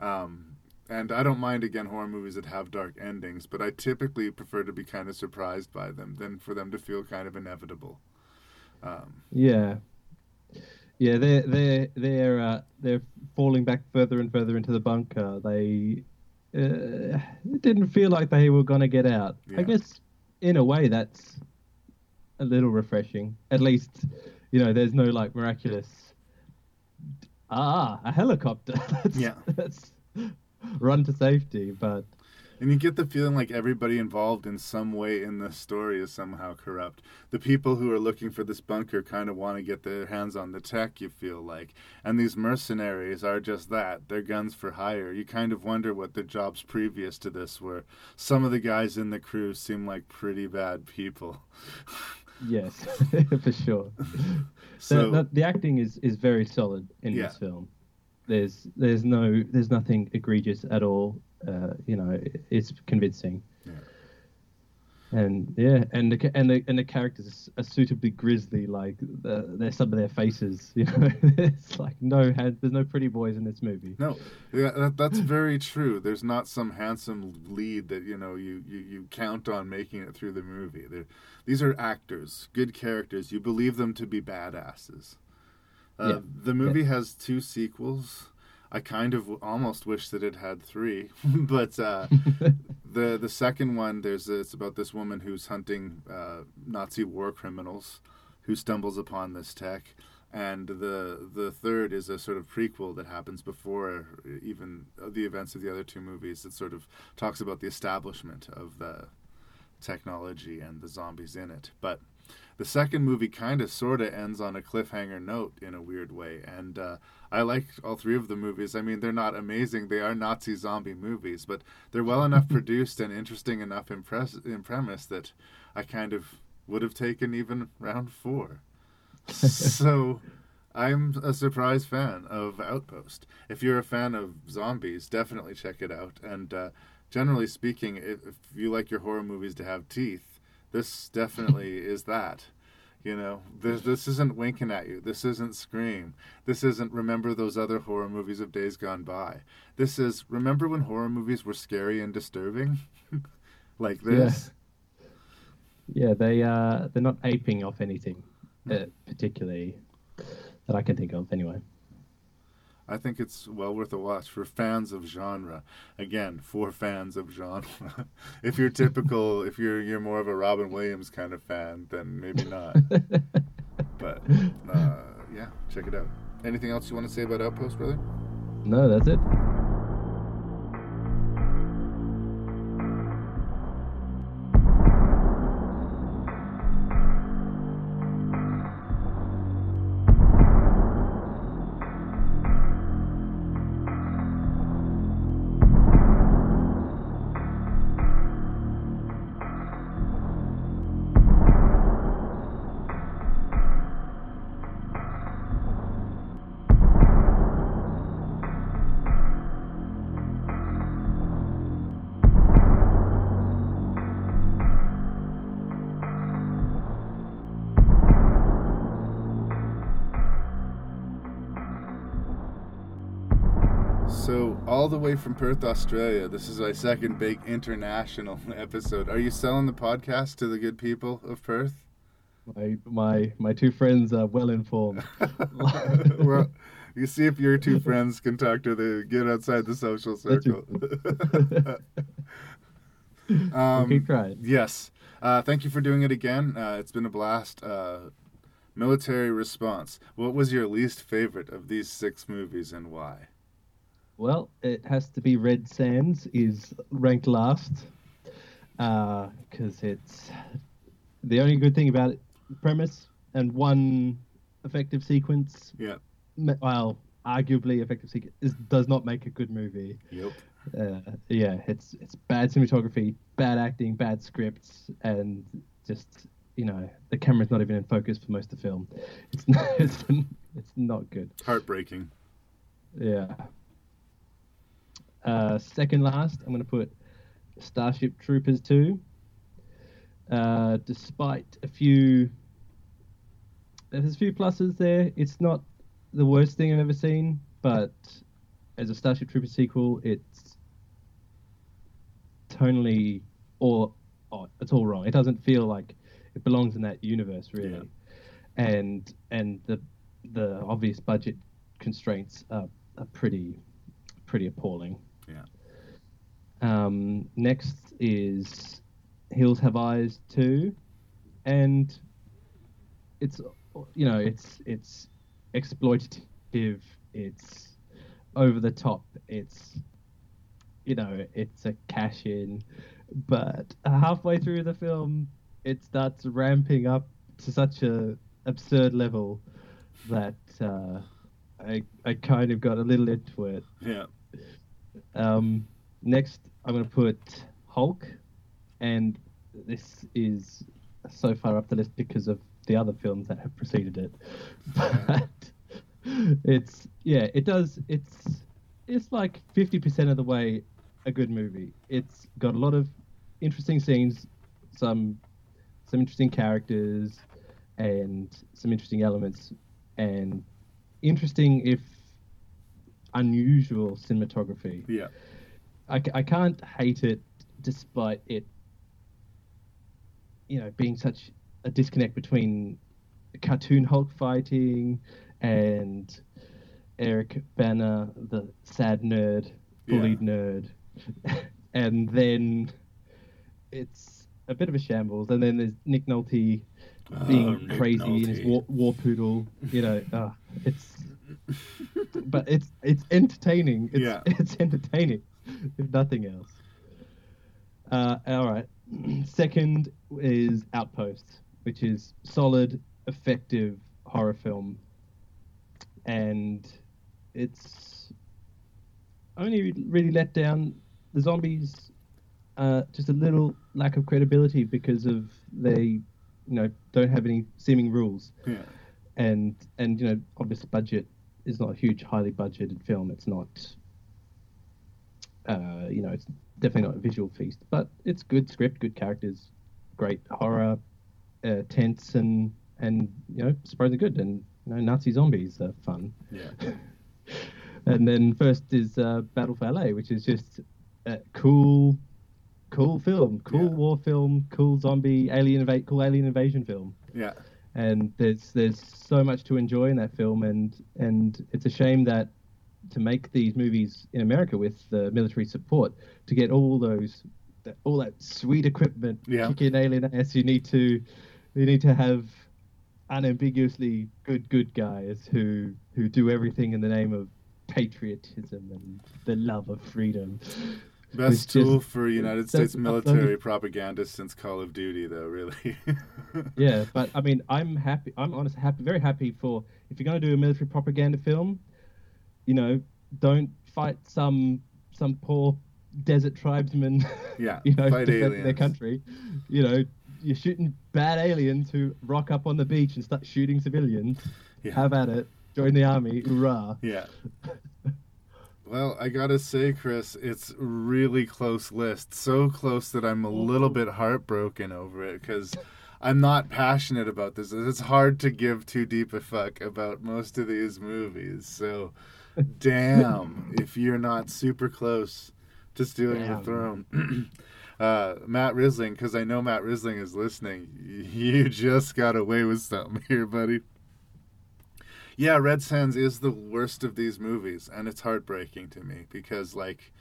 um, And I don't mind, again, horror movies that have dark endings, but I typically prefer to be kind of surprised by them than for them to feel kind of inevitable. Um, yeah. Yeah, they're, they're, they're, uh, they're falling back further and further into the bunker. They uh, it didn't feel like they were going to get out. Yeah. I guess, in a way, that's a little refreshing. At least, you know, there's no, like, miraculous, ah, a helicopter. that's, yeah. That's... run to safety, but... And you get the feeling like everybody involved in some way in the story is somehow corrupt. The people who are looking for this bunker kind of want to get their hands on the tech, you feel like. And these mercenaries are just that. They're guns for hire. You kind of wonder what their jobs previous to this were. Some of the guys in the crew seem like pretty bad people. Yes, for sure. So the, the, the acting is, is very solid in yeah. this film. There's there's no there's nothing egregious at all. Uh, you know, it, it's convincing. Yeah. And yeah, and the and the and the characters are suitably grisly. Like the, there's some of their faces, you know. It's like no, there's no pretty boys in this movie. No, yeah, that, that's very true. There's not some handsome lead that you know you, you, you count on making it through the movie. They're, these are actors, good characters. You believe them to be badasses. Uh, yeah. The movie yeah. has two sequels. I kind of almost wish that it had three, but uh, the the second one there's a, it's about this woman who's hunting uh, Nazi war criminals, who stumbles upon this tech, and the the third is a sort of prequel that happens before even the events of the other two movies. That sort of talks about the establishment of the technology and the zombies in it, but. The second movie kind of sort of ends on a cliffhanger note in a weird way. And uh, I like all three of the movies. I mean, they're not amazing. They are Nazi zombie movies, but they're well enough produced and interesting enough in, press, in premise that I kind of would have taken even round four. So I'm a surprise fan of Outpost. If you're a fan of zombies, definitely check it out. And uh, generally speaking, if, if you like your horror movies to have teeth, this definitely is that, you know. This this isn't winking at you. This isn't Scream. This isn't remember those other horror movies of days gone by. This is remember when horror movies were scary and disturbing, like this. Yeah, yeah they uh they're not aping off anything, uh, particularly that I can think of anyway. I think it's well worth a watch for fans of genre. Again, for fans of genre. If you're typical, if you're you're more of a Robin Williams kind of fan, then maybe not. But uh, yeah, check it out. Anything else you want to say about Outpost, brother? No, that's it. All the way from Perth, Australia. This is my second big international episode. Are you selling the podcast to the good people of Perth? My my, my two friends are well informed. Well, you see if your two friends can talk to the get outside the social circle. um, keep trying. Yes. Uh, thank you for doing it again. Uh, it's been a blast. Uh, Military Response. What was your least favorite of these six movies and why? Well, it has to be Red Sands is ranked last because uh, it's the only good thing about it, premise and one effective sequence. Yeah. Well, arguably effective sequence is, does not make a good movie. Yep. Uh, yeah, it's it's bad cinematography, bad acting, bad scripts, and just you know the camera's not even in focus for most of the film. It's not, it's, it's not good. Heartbreaking. Yeah. Uh, second last, I'm going to put Starship Troopers two. Uh, despite a few, there's a few pluses there. It's not the worst thing I've ever seen, but as a Starship Troopers sequel, it's tonally all, oh, it's all wrong. It doesn't feel like it belongs in that universe, really. Yeah. And and the the obvious budget constraints are, are pretty pretty appalling. Yeah. Um, next is Hills Have Eyes two, and it's you know it's it's exploitative, it's over the top, it's you know it's a cash in, but halfway through the film it starts ramping up to such a absurd level that uh, I I kind of got a little into it. Yeah. Um, next, I'm going to put Hulk, and this is so far up the list because of the other films that have preceded it. But it's yeah, it does. It's it's like fifty percent of the way a good movie. It's got a lot of interesting scenes, some some interesting characters and some interesting elements and interesting if unusual cinematography. Yeah, I, I can't hate it despite it, you know, being such a disconnect between cartoon Hulk fighting and Eric Bana, the sad nerd, bullied yeah. nerd, and then it's a bit of a shambles. And then there's Nick Nolte being oh, Nick crazy Nolte. in his war, war poodle. You know, uh, it's but it's it's entertaining. It's yeah. it's entertaining, if nothing else. Uh, all right. Second is Outpost, which is solid, effective horror film, and it's only really let down the zombies, uh, just a little lack of credibility because of they, you know, don't have any seeming rules, yeah. and and you know, obviously budget is not a huge, highly budgeted film. It's not, uh, you know, it's definitely not a visual feast, but it's good script, good characters, great horror, uh, tense and and you know, surprisingly good, and you know, Nazi zombies are fun. Yeah. And then first is uh, Battle for L A, which is just a cool, cool film, cool yeah. war film, cool zombie alien invade, cool alien invasion film. Yeah. And there's there's so much to enjoy in that film, and and it's a shame that to make these movies in America with the military support to get all those all that sweet equipment, yeah. kick in alien ass. You need to you need to have unambiguously good good guys who who do everything in the name of patriotism and the love of freedom. Best tool for United States military propaganda since Call of Duty, though, really. Yeah, but I mean, I'm happy. I'm honestly happy, very happy for if you're going to do a military propaganda film, you know, don't fight some some poor desert tribesmen. Yeah, you know, fight aliens. Their country. You know, you're shooting bad aliens who rock up on the beach and start shooting civilians. Yeah. Have at it. Join the army, hurrah. Yeah. Well, I gotta say, Chris, it's really close list. So close that I'm a little bit heartbroken over it because I'm not passionate about this. It's hard to give too deep a fuck about most of these movies. So, damn, if you're not super close to stealing damn. the throne. Uh, Matt Risling, because I know Matt Risling is listening, you just got away with something here, buddy. Yeah, Red Sands is the worst of these movies, and it's heartbreaking to me because, like,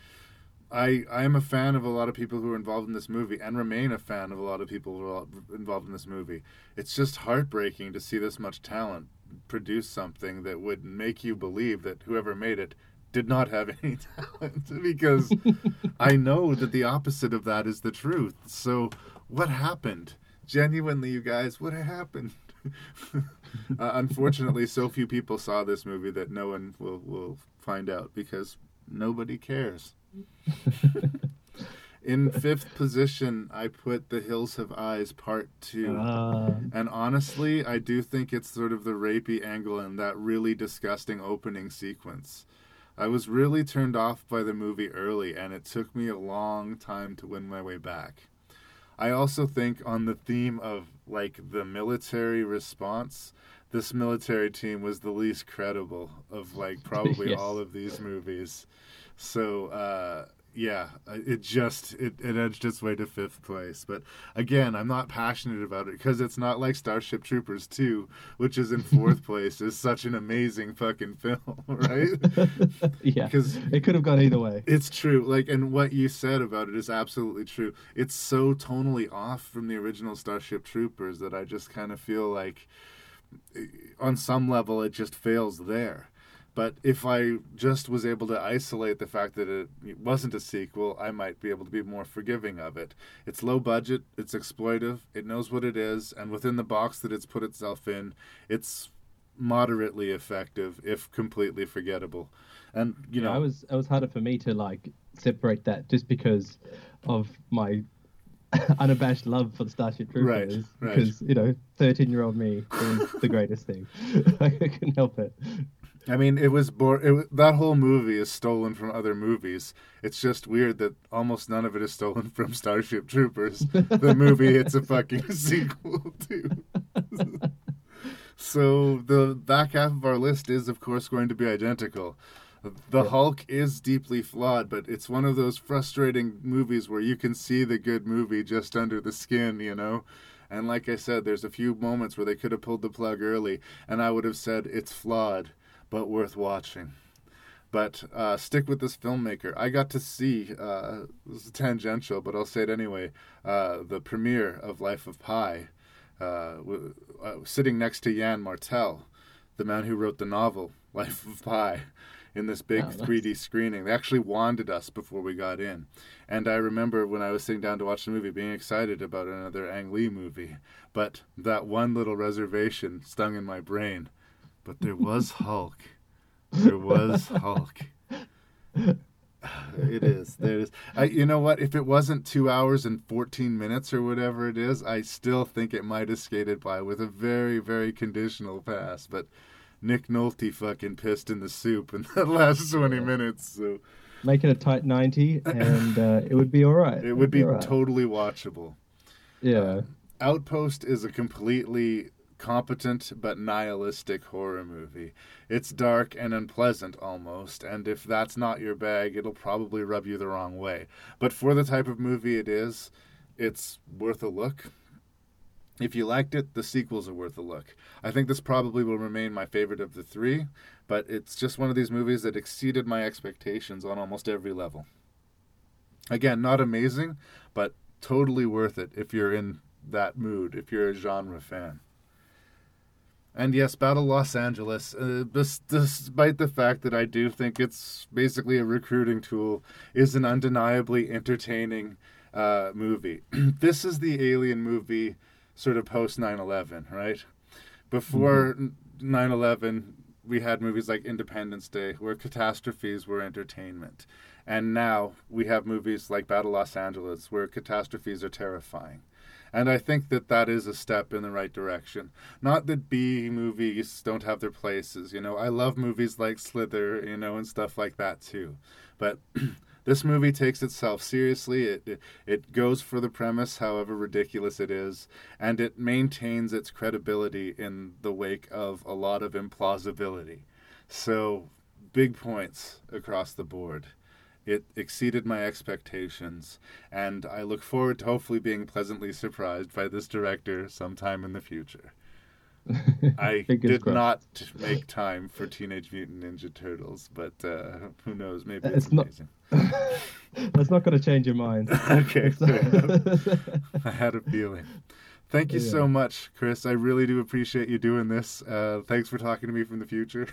I I am a fan of a lot of people who are involved in this movie and remain a fan of a lot of people who are involved in this movie. It's just heartbreaking to see this much talent produce something that would make you believe that whoever made it did not have any talent because I know that the opposite of that is the truth. So what happened? Genuinely, you guys, what happened? uh, unfortunately, so few people saw this movie that no one will, will find out because nobody cares. In fifth position, I put The Hills Have Eyes Part two. Uh... And honestly, I do think it's sort of the rapey angle and that really disgusting opening sequence. I was really turned off by the movie early, and it took me a long time to win my way back. I also think on the theme of, like, the military response, this military team was the least credible of, like, probably yes. all of these movies. So, uh, yeah, it just, it, it edged its way to fifth place. But, again, I'm not passionate about it because it's not like Starship Troopers two, which is in fourth place, is such an amazing fucking film, right? Yeah, because it could have gone either way. It's true. Like, and what you said about it is absolutely true. It's so tonally off from the original Starship Troopers that I just kind of feel like, on some level, it just fails there. But if I just was able to isolate the fact that it wasn't a sequel, I might be able to be more forgiving of it. It's low budget, it's exploitive, it knows what it is, and within the box that it's put itself in, it's moderately effective, if completely forgettable. And you know, yeah, I was it was harder for me to like separate that just because of my unabashed love for the Starship Troopers, right, because right. you know, thirteen-year-old me is the greatest thing. I couldn't help it. I mean, it was bor- it, that whole movie is stolen from other movies. It's just weird that almost none of it is stolen from Starship Troopers. The movie it's a fucking sequel to. So the back half of our list is, of course, going to be identical. The yeah. Hulk is deeply flawed, but it's one of those frustrating movies where you can see the good movie just under the skin, you know? And like I said, there's a few moments where they could have pulled the plug early, and I would have said it's flawed, but worth watching. But uh, stick with this filmmaker. I got to see, uh, this is tangential, but I'll say it anyway, uh, the premiere of Life of Pi, uh, w- uh, sitting next to Jan Martel, the man who wrote the novel Life of Pi, in this big oh, three D screening. They actually wanded us before we got in. And I remember when I was sitting down to watch the movie being excited about another Ang Lee movie. But that one little reservation stung in my brain. But there was Hulk. There was Hulk. It is. There is. I, you know what? If it wasn't two hours and fourteen minutes or whatever it is, I still think it might have skated by with a very, very conditional pass. But Nick Nolte fucking pissed in the soup in the last twenty yeah. minutes. So make it a tight ninety, and uh, it would be all right. It, it would, would be, be right. Totally watchable. Yeah. Uh, Outpost is a completely competent but nihilistic horror movie. It's dark and unpleasant almost, and if that's not your bag, it'll probably rub you the wrong way. But for the type of movie it is, it's worth a look. If you liked it, the sequels are worth a look. I think this probably will remain my favorite of the three, but it's just one of these movies that exceeded my expectations on almost every level. Again, not amazing, but totally worth it if you're in that mood, if you're a genre fan. And yes, Battle Los Angeles, uh, bes- despite the fact that I do think it's basically a recruiting tool, is an undeniably entertaining uh, movie. This is the alien movie sort of post nine eleven, right? Before mm-hmm. nine eleven, we had movies like Independence Day, where catastrophes were entertainment. And now we have movies like Battle Los Angeles, where catastrophes are terrifying. And I think that that is a step in the right direction. Not that B movies don't have their places, you know. I love movies like Slither, you know, and stuff like that too. But this movie takes itself seriously. It, it it goes for the premise, however ridiculous it is, and it maintains its credibility in the wake of a lot of implausibility. So, big points across the board. It exceeded my expectations, and I look forward to hopefully being pleasantly surprised by this director sometime in the future. I did not make time for Teenage Mutant Ninja Turtles, but uh, who knows? Maybe it's, it's amazing. Not... That's not going to change your mind. Okay, fair enough. I had a feeling. Thank you yeah. so much, Chris. I really do appreciate you doing this. Uh, thanks for talking to me from the future.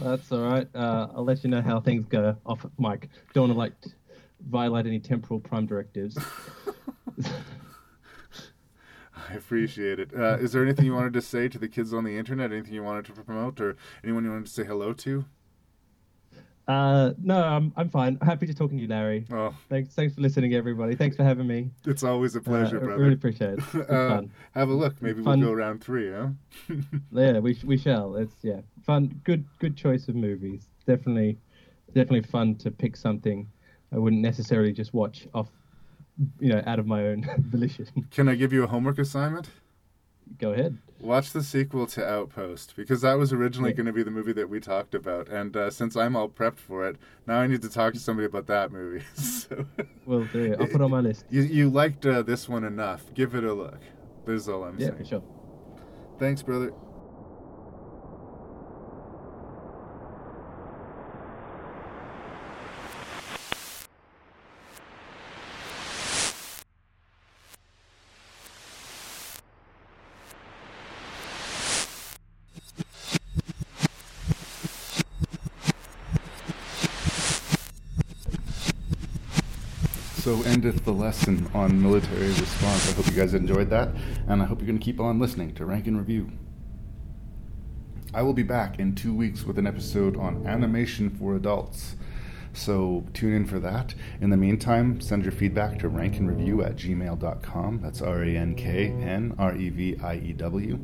That's all right. Uh, I'll let you know how things go off mic. Don't want to like violate any temporal prime directives. I appreciate it. Uh, is there anything you wanted to say to the kids on the internet? Anything you wanted to promote, or anyone you wanted to say hello to? Uh, no, I'm I'm fine. Happy to talking to you, Larry. Oh. Thanks, thanks for listening, everybody. Thanks for having me. It's always a pleasure, uh, brother. I really appreciate it. It's uh, fun. Have a look. Maybe fun. We'll go round three, huh? Yeah, we we shall. It's yeah, fun. Good good choice of movies. Definitely, definitely fun to pick something I wouldn't necessarily just watch off, you know, out of my own volition. Can I give you a homework assignment? Go ahead. Watch the sequel to Outpost, because that was originally yeah. going to be the movie that we talked about. And uh, since I'm all prepped for it, now I need to talk to somebody about that movie. So, well, there you go. I'll put it on my list. You, you liked uh, this one enough. Give it a look. That's all I'm yeah, saying. Yeah, for sure. Thanks, brother. So endeth the lesson on military response. I hope you guys enjoyed that, and I hope you're going to keep on listening to Rank and Review. I will be back in two weeks with an episode on animation for adults, so tune in for that. In the meantime, send your feedback to rankandreview at gmail dot com. That's R A N K N R E V I E W.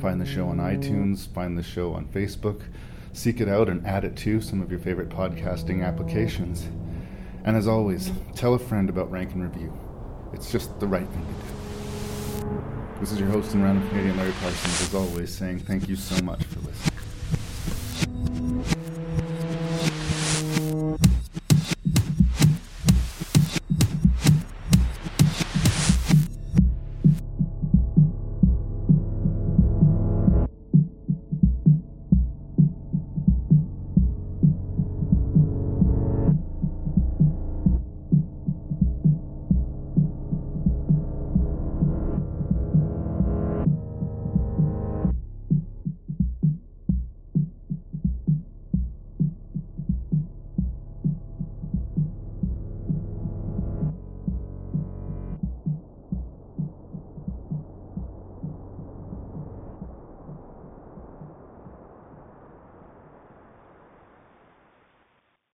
Find the show on iTunes, find the show on Facebook. Seek it out and add it to some of your favorite podcasting applications. And as always, tell a friend about Rank and Review. It's just the right thing to do. This is your host and random Canadian Larry Parsons, as always, saying thank you so much for listening.